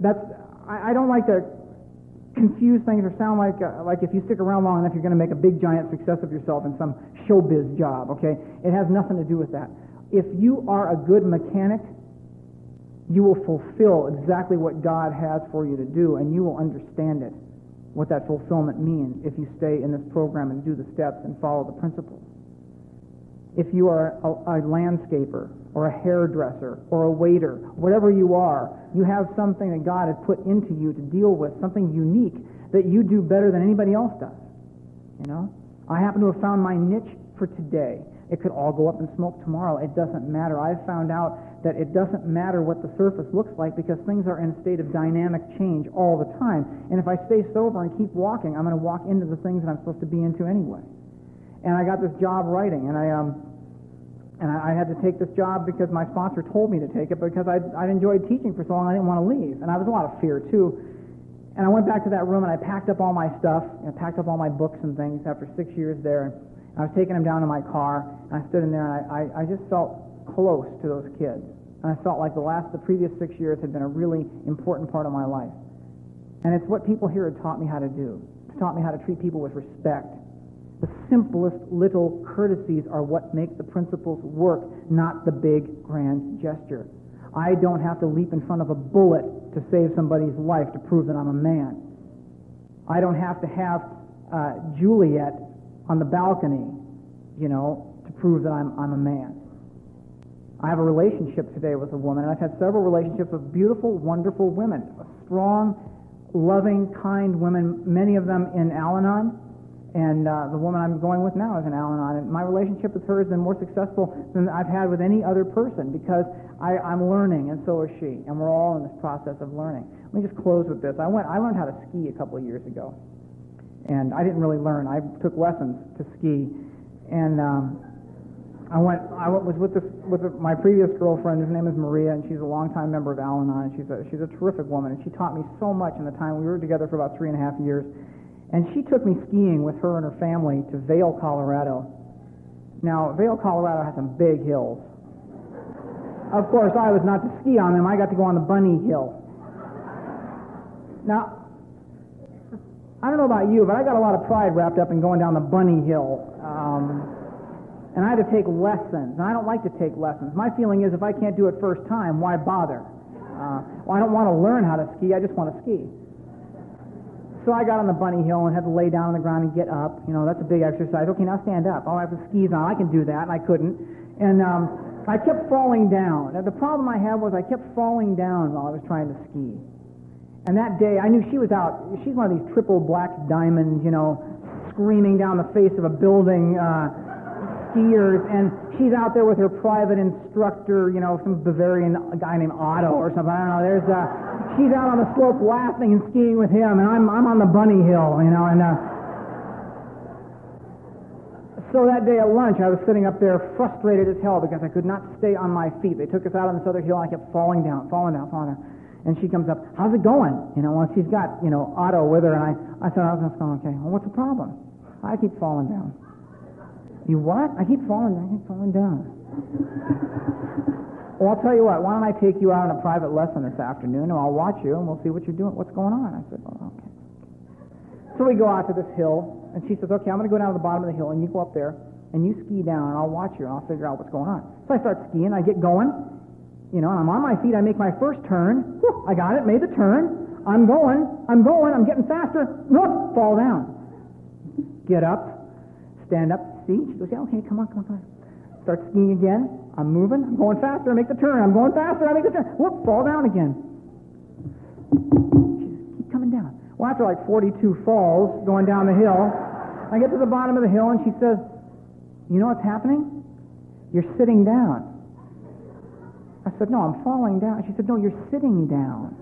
that's, I, I don't like to confuse things or sound like uh, like if you stick around long enough, you're going to make a big, giant success of yourself in some showbiz job, okay? It has nothing to do with that. If you are a good mechanic, you will fulfill exactly what God has for you to do, and you will understand it, what that fulfillment means if you stay in this program and do the steps and follow the principles. If you are a, a landscaper or a hairdresser or a waiter, whatever you are, you have something that God has put into you to deal with, something unique that you do better than anybody else does. You know, I happen to have found my niche for today. It could all go up in smoke tomorrow. It doesn't matter. I've found out that it doesn't matter what the surface looks like because things are in a state of dynamic change all the time. And if I stay sober and keep walking, I'm going to walk into the things that I'm supposed to be into anyway. And I got this job writing, and I um, and I, I had to take this job because my sponsor told me to take it because I'd, I'd enjoyed teaching for so long, I didn't want to leave. And I was a lot of fear, too. And I went back to that room, and I packed up all my stuff, and I packed up all my books and things after six years there. And I was taking them down to my car, and I stood in there, and I, I, I just felt close to those kids. And I felt like the last, the previous six years had been a really important part of my life. And it's what people here had taught me how to do. It's taught me how to treat people with respect. The simplest little courtesies are what make the principles work, not the big, grand gesture. I don't have to leap in front of a bullet to save somebody's life to prove that I'm a man. I don't have to have uh, Juliet on the balcony, you know, to prove that I'm, I'm a man. I have a relationship today with a woman, and I've had several relationships with beautiful, wonderful women, strong, loving, kind women, many of them in Al-Anon. And uh, the woman I'm going with now is an Al-Anon, and my relationship with her has been more successful than I've had with any other person because I, I'm learning, and so is she, and we're all in this process of learning. Let me just close with this. I went. I learned how to ski a couple of years ago, and I didn't really learn. I took lessons to ski, and um, I went. I was with this with my previous girlfriend. Her name is Maria, and she's a longtime member of Al-Anon. She's a, she's a terrific woman, and she taught me so much in the time we were together for about three and a half years. And she took me skiing with her and her family to Vail, Colorado. Now, Vail, Colorado has some big hills. Of course, I was not to ski on them. I got to go on the bunny hill. Now, I don't know about you, but I got a lot of pride wrapped up in going down the bunny hill. Um, and I had to take lessons. And I don't like to take lessons. My feeling is if I can't do it first time, why bother? Uh, well, I don't want to learn how to ski. I just want to ski. So I got on the bunny hill and had to lay down on the ground and get up. You know, that's a big exercise. Okay, now stand up. Oh, I have the skis on. I can do that, and I couldn't. And um, I kept falling down. Now, the problem I had was I kept falling down while I was trying to ski. And that day, I knew she was out. She's one of these triple black diamond, you know, screaming down the face of a building uh, skiers. And she's out there with her private instructor, you know, some Bavarian guy named Otto or something. I don't know. There's a... Uh, She's out on the slope laughing and skiing with him, and I'm I'm on the bunny hill, you know. And uh, So that day at lunch, I was sitting up there frustrated as hell because I could not stay on my feet. They took us out on this other hill, and I kept falling down, falling down, falling down. And she comes up, how's it going? You know, well, she's got, you know, Otto with her, and I, I said, I was going, okay, well, what's the problem? I keep falling down. You what? I keep falling down, I keep falling down. Well, I'll tell you what, why don't I take you out on a private lesson this afternoon, and I'll watch you, and we'll see what you're doing, what's going on? I said, well, okay. So we go out to this hill, and she says, okay, I'm going to go down to the bottom of the hill, and you go up there, and you ski down, and I'll watch you, and I'll figure out what's going on. So I start skiing, I get going, you know, I'm on my feet, I make my first turn, whew, I got it, made the turn, I'm going, I'm going, I'm getting faster, whoop, fall down. Get up, stand up, see, she goes, yeah, okay, come on, come on, come on. Start skiing again, I'm moving, I'm going faster, I make the turn, I'm going faster, I make the turn, whoop, fall down again. She says, keep coming down. Well, after like forty-two falls going down the hill, I get to the bottom of the hill and she says, you know what's happening? You're sitting down. I said, no, I'm falling down. She said, no, you're sitting down.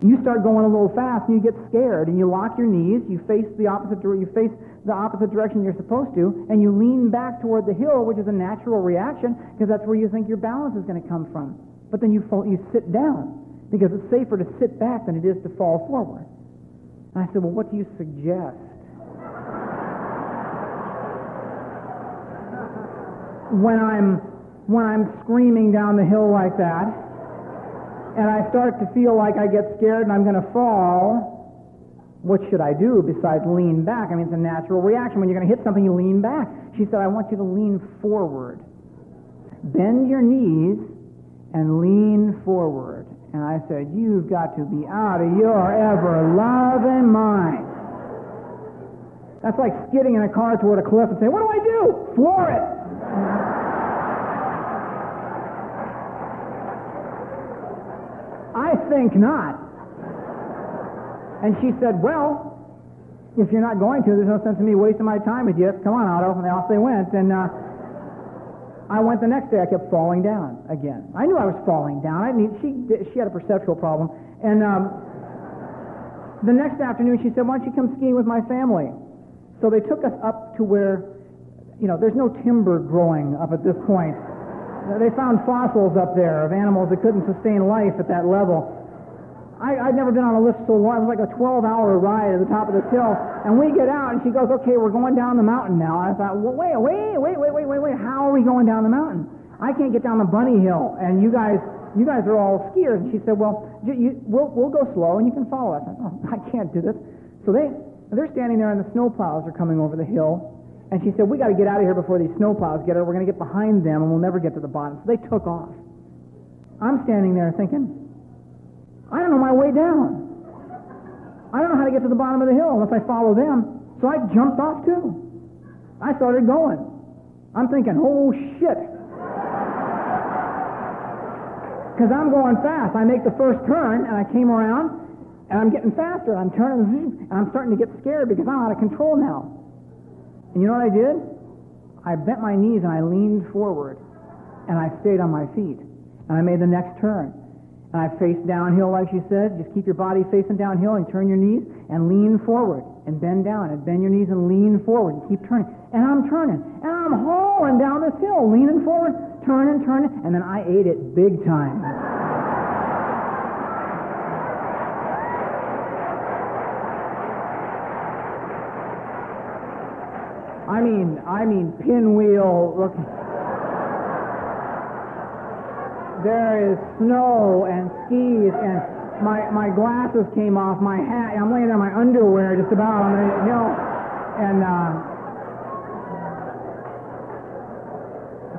You start going a little fast, and you get scared, and you lock your knees, you face the opposite you face the opposite direction you're supposed to, and you lean back toward the hill, which is a natural reaction, because that's where you think your balance is going to come from. But then you fall, you sit down, because it's safer to sit back than it is to fall forward. And I said, well, what do you suggest? when I'm... when I'm screaming down the hill like that, and I start to feel like I get scared and I'm going to fall, what should I do besides lean back? I mean, it's a natural reaction. When you're going to hit something, you lean back. She said, I want you to lean forward. Bend your knees and lean forward. And I said, you've got to be out of your ever-loving mind. That's like skidding in a car toward a cliff and saying, what do I do? Floor it. I think not. And she said, well, if you're not going to, there's no sense in me wasting my time with you. Come on, Otto. And off they went. And uh, I went the next day. I kept falling down again. I knew I was falling down. I mean, she she had a perceptual problem. And um, the next afternoon, she said, why don't you come skiing with my family? So they took us up to where, you know, there's no timber growing up at this point. They found fossils up there of animals that couldn't sustain life at that level. I, I'd never been on a lift so long. It was like a twelve-hour ride at the top of this hill. And we get out, and she goes, okay, we're going down the mountain now. I thought, well, wait, wait, wait, wait, wait, wait, wait. How are we going down the mountain? I can't get down the bunny hill, and you guys you guys are all skiers. And she said, well, you, you, we'll, we'll go slow, and you can follow us. I thought, oh, I can't do this. So they, they're standing there, and the snowplows are coming over the hill. And she said, we got to get out of here before these snowplows get her. We're going to get behind them, and we'll never get to the bottom. So they took off. I'm standing there thinking, I don't know my way down. I don't know how to get to the bottom of the hill unless I follow them. So I jumped off, too. I started going. I'm thinking, oh, shit. Because I'm going fast. I make the first turn, and I came around, and I'm getting faster. I'm turning, and I'm starting to get scared because I'm out of control now. And you know what I did? I bent my knees and I leaned forward and I stayed on my feet and I made the next turn and I faced downhill like she said. Just keep your body facing downhill and turn your knees and lean forward and bend down and bend your knees and lean forward and keep turning. And I'm turning and I'm hauling down this hill, leaning forward, turning, turning, and then I ate it big time. I mean, I mean, pinwheel, look. There is snow and skis, and my, my glasses came off, my hat, I'm laying on my underwear just about on the hill, and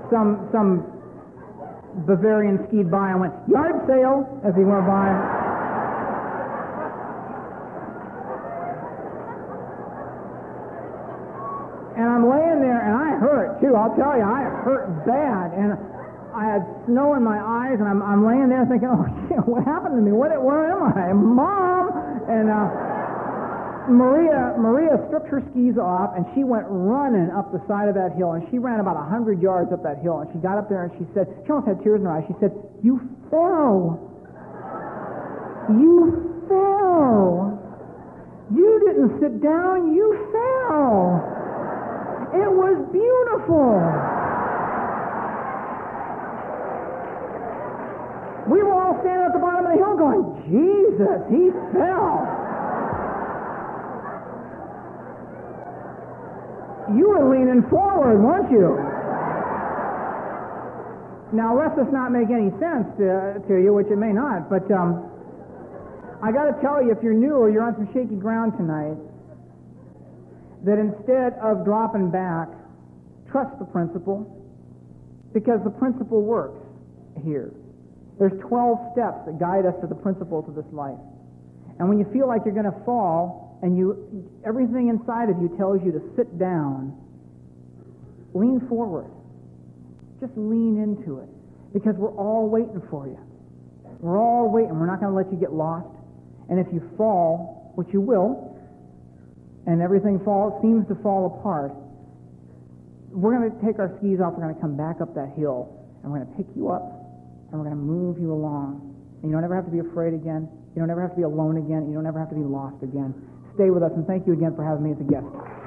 uh, some, some Bavarian skied by and went, yard sale, as he went by. And I'm laying there, and I hurt, too. I'll tell you, I hurt bad. And I had snow in my eyes, and I'm I'm laying there thinking, oh, shit, what happened to me? What? Where am I? Mom! And uh, Maria Maria stripped her skis off, and she went running up the side of that hill, and she ran about one hundred yards up that hill, and she got up there, and she said, she almost had tears in her eyes, she said, you fell. You fell. You didn't sit down. You fell. It was beautiful. beautiful. We were all standing at the bottom of the hill going, Jesus, he fell. You were leaning forward, weren't you? Now, lest this not make any sense to, to you, which it may not, but um, I got to tell you, if you're new or you're on some shaky ground tonight, that instead of dropping back, trust the principle, because the principle works here. There's twelve steps that guide us to the principles of this life. And when you feel like you're going to fall, and you everything inside of you tells you to sit down, lean forward. Just lean into it, because we're all waiting for you. We're all waiting. We're not going to let you get lost. And if you fall, which you will, and everything fall, seems to fall apart, we're going to take our skis off, we're going to come back up that hill, and we're going to pick you up, and we're going to move you along. And you don't ever have to be afraid again. You don't ever have to be alone again. You don't ever have to be lost again. Stay with us, and thank you again for having me as a guest.